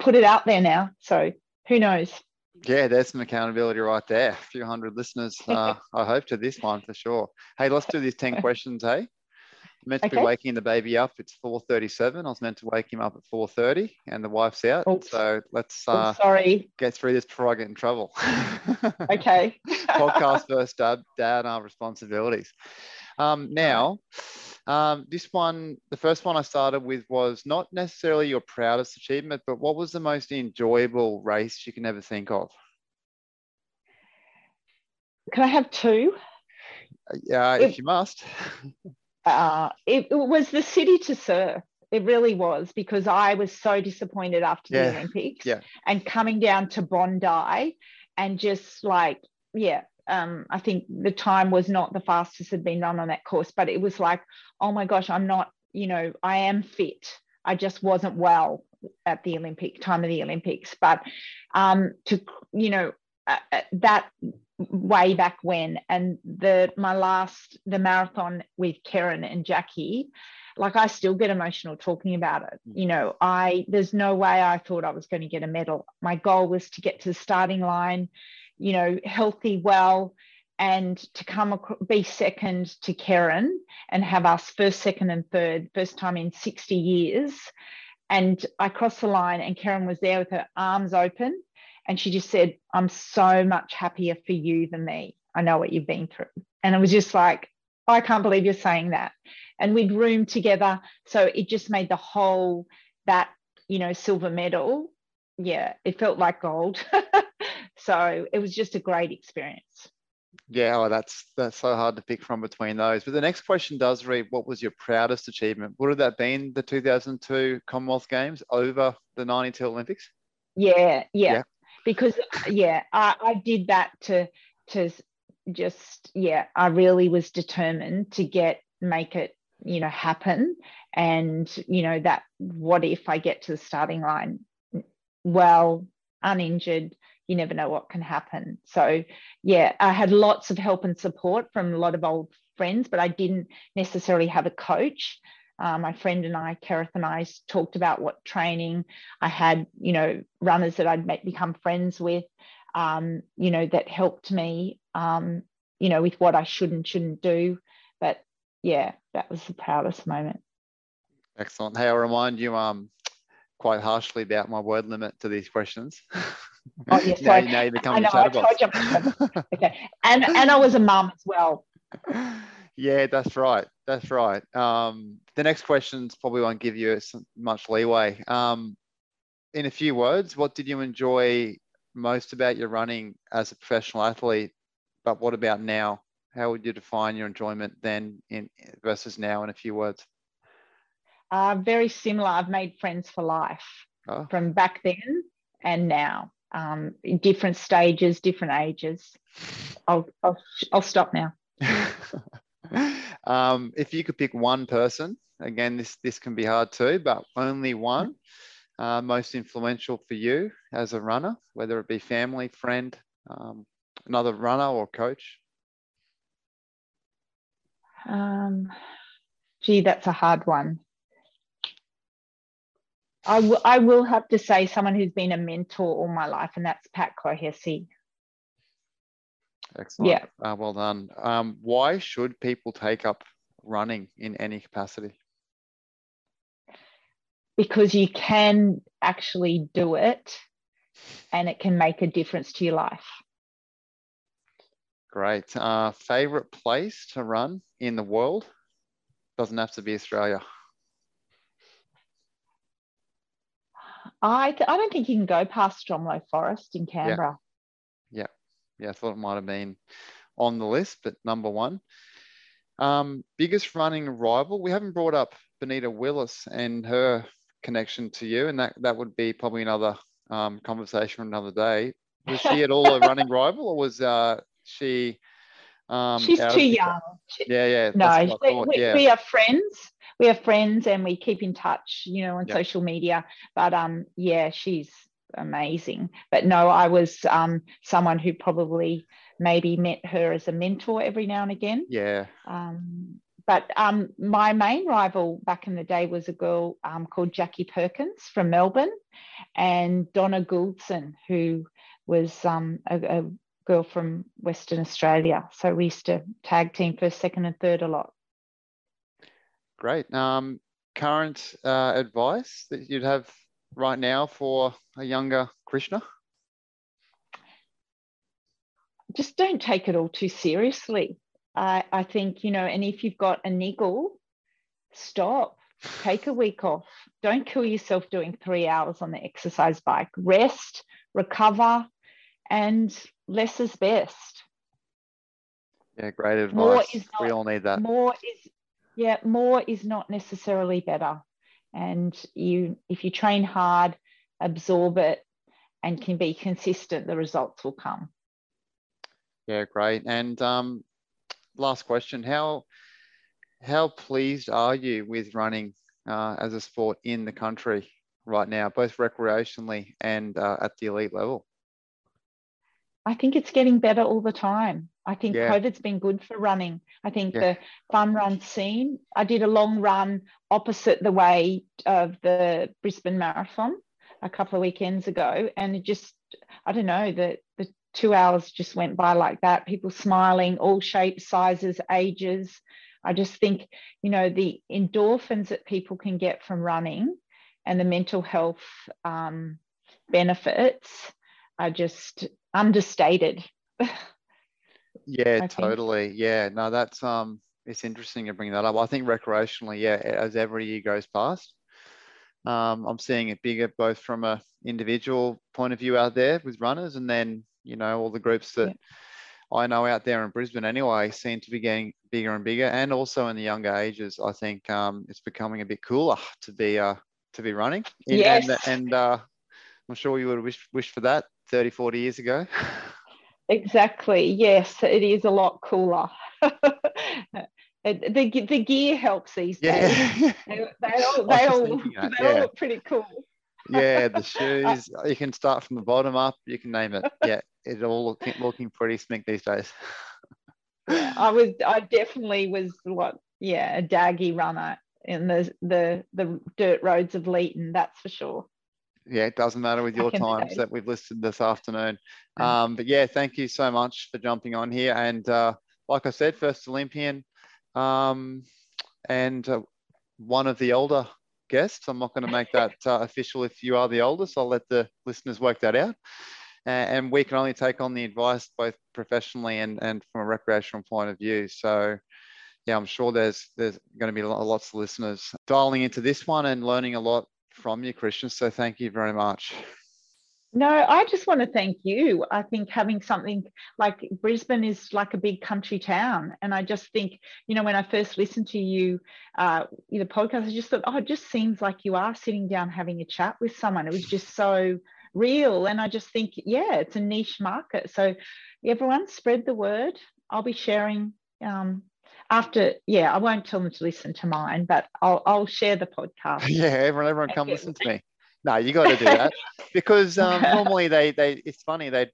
put it out there now. So who knows? Yeah, there's some accountability right there. A few hundred listeners, I hope, to this one for sure. Hey, let's do these 10 questions, hey? I'm meant to be waking the baby up. It's 4:37. I was meant to wake him up at 4:30, and the wife's out. Oops. So let's get through this before I get in trouble. Okay. Podcast first, dad, our responsibilities. This one, the first one I started with was not necessarily your proudest achievement, but what was the most enjoyable race you can ever think of? Can I have two? Yeah, if you must. It was the City 2 Surf. It really was, because I was so disappointed after the Olympics and coming down to Bondi and just like, I think the time was not the fastest had been run on that course, but it was like, oh my gosh, I'm not, you know, I am fit. I just wasn't well at the Olympics. But that way back when, and my last marathon with Karen and Jackie, like I still get emotional talking about it. You know, there's no way I thought I was going to get a medal. My goal was to get to the starting line, you know, healthy, well, and to be second to Karen and have us first, second and third, first time in 60 years. And I crossed the line and Karen was there with her arms open. And she just said, I'm so much happier for you than me. I know what you've been through. And I was just like, I can't believe you're saying that. And we'd roomed together. So it just made the whole, that, you know, silver medal. Yeah, it felt like gold. So it was just a great experience. Yeah, well, that's so hard to pick from between those. But the next question does read, what was your proudest achievement? Would that have been the 2002 Commonwealth Games over the 92 Olympics? Yeah. Because, I did that to I really was determined to make it, you know, happen. And, you know, that what if I get to the starting line well, uninjured, you never know what can happen. So, yeah, I had lots of help and support from a lot of old friends, but I didn't necessarily have a coach. My friend and I, Kerith and I, talked about what training I had, you know, runners that I'd become friends with, you know, that helped me, you know, with what I should and shouldn't do. But yeah, that was the proudest moment. Excellent. Hey, I'll remind you quite harshly about my word limit to these questions. Oh, yes. Yeah, so now you become a chatterbox. Okay. And I was a mum as well. Yeah, that's right. That's right. The next questions probably won't give you much leeway. In a few words, what did you enjoy most about your running as a professional athlete? But what about now? How would you define your enjoyment then versus now in a few words? Very similar. I've made friends for life from back then and now. In different stages, different ages. I'll stop now. If you could pick one person, again, this can be hard too, but only one, most influential for you as a runner, whether it be family, friend, another runner or coach. Gee, that's a hard one. I will have to say someone who's been a mentor all my life, and that's Pat Carroll. Excellent. Yeah. Well done. Why should people take up running in any capacity? Because you can actually do it and it can make a difference to your life. Great. Favorite place to run in the world? Doesn't have to be Australia. I don't think you can go past Stromlo Forest in Canberra. Yeah. Yeah, I thought it might have been on the list, but number one. Biggest running rival. We haven't brought up Benita Willis and her connection to you, and that would be probably another conversation another day. Was she at all a running rival, or was she? She's too young. Yeah. No, we are friends. We are friends, and we keep in touch, you know, on social media. But yeah, she's amazing. But no, I was someone who probably maybe met her as a mentor every now and again. Yeah. But my main rival back in the day was a girl called Jackie Perkins from Melbourne, and Donna Gouldson, who was a girl from Western Australia. So we used to tag team first, second and third a lot. Great. Current advice that you'd have right now for a younger Krishna? Just don't take it all too seriously. I think, you know, and if you've got a niggle, stop, take a week off. Don't kill yourself doing 3 hours on the exercise bike. Rest, recover, and less is best. Yeah, great advice. We all need that. More is not necessarily better. And if you train hard, absorb it, and can be consistent, the results will come. Yeah, great. And last question, how pleased are you with running as a sport in the country right now, both recreationally and at the elite level? I think it's getting better all the time. I think COVID's been good for running. I think the fun run scene. I did a long run opposite the way of the Brisbane Marathon a couple of weekends ago, and it just, I don't know, the 2 hours just went by like that. People smiling, all shapes, sizes, ages. I just think, you know, the endorphins that people can get from running and the mental health benefits are just understated. Yeah, totally. Yeah, no, that's it's interesting to bring that up. I think recreationally, as every year goes past, I'm seeing it bigger, both from a individual point of view out there with runners, and then, you know, all the groups that I know out there in Brisbane anyway seem to be getting bigger and bigger, and also in the younger ages. I think it's becoming a bit cooler to be running. Yes. And I'm sure you would have wished for that 30, 40 years ago. Exactly. Yes, it is a lot cooler. the gear helps these days. They all look pretty cool. Yeah, the shoes. You can start from the bottom up. You can name it. Yeah, it all looking pretty smink these days. I definitely was a daggy runner in the dirt roads of Leeton, that's for sure. Yeah, it doesn't matter with your times that we've listed this afternoon. But yeah, thank you so much for jumping on here. And like I said, first Olympian and one of the older guests. I'm not going to make that official if you are the oldest. I'll let the listeners work that out. And we can only take on the advice both professionally and from a recreational point of view. So yeah, I'm sure there's going to be lots of listeners dialing into this one and learning a lot from you, Krishna. So thank you very much. No, I just want to thank you. I think having something like Brisbane is like a big country town. And I just think, you know, when I first listened to you, the podcast, I just thought, oh, it just seems like you are sitting down having a chat with someone. It was just so real. And I just think, yeah, it's a niche market. So everyone spread the word. I'll be sharing I won't tell them to listen to mine, but I'll share the podcast. Yeah, everyone come listen to me. No, you got to do that because normally they it's funny, they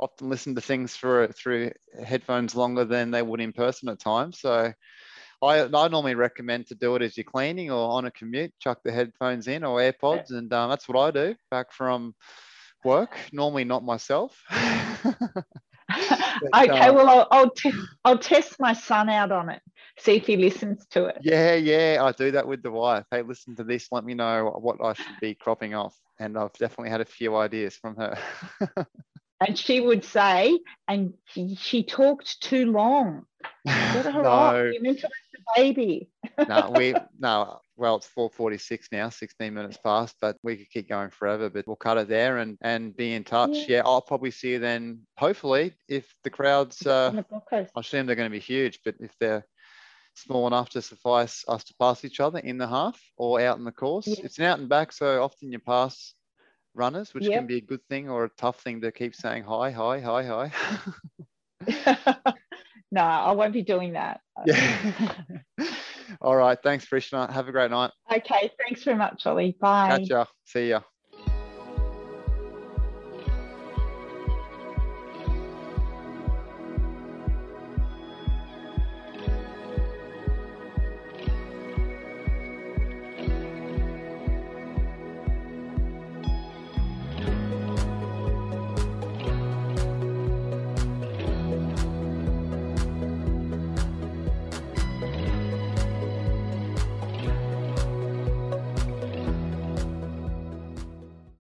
often listen to things through headphones longer than they would in person at times. So I normally recommend to do it as you're cleaning or on a commute, chuck the headphones in or AirPods, and that's what I do back from work. Normally not myself. But, okay, well, I'll test my son out on it, see if he listens to it. Yeah, I do that with the wife. Hey, listen to this. Let me know what I should be cropping off. And I've definitely had a few ideas from her. And she would say, and she talked too long. Get her off. You need to have the baby. Well, it's 4:46 now, 16 minutes past, but we could keep going forever, but we'll cut it there and be in touch. Yeah, I'll probably see you then, hopefully, if the crowds, I assume they're going to be huge, but if they're small enough to suffice us to pass each other in the half or out in the course. Yeah. It's an out and back, so often you pass runners, which can be a good thing or a tough thing to keep saying hi. No, I won't be doing that. Yeah. All right. Thanks, Krishna. Have a great night. Okay. Thanks very much, Ollie. Bye. Catch ya. See ya.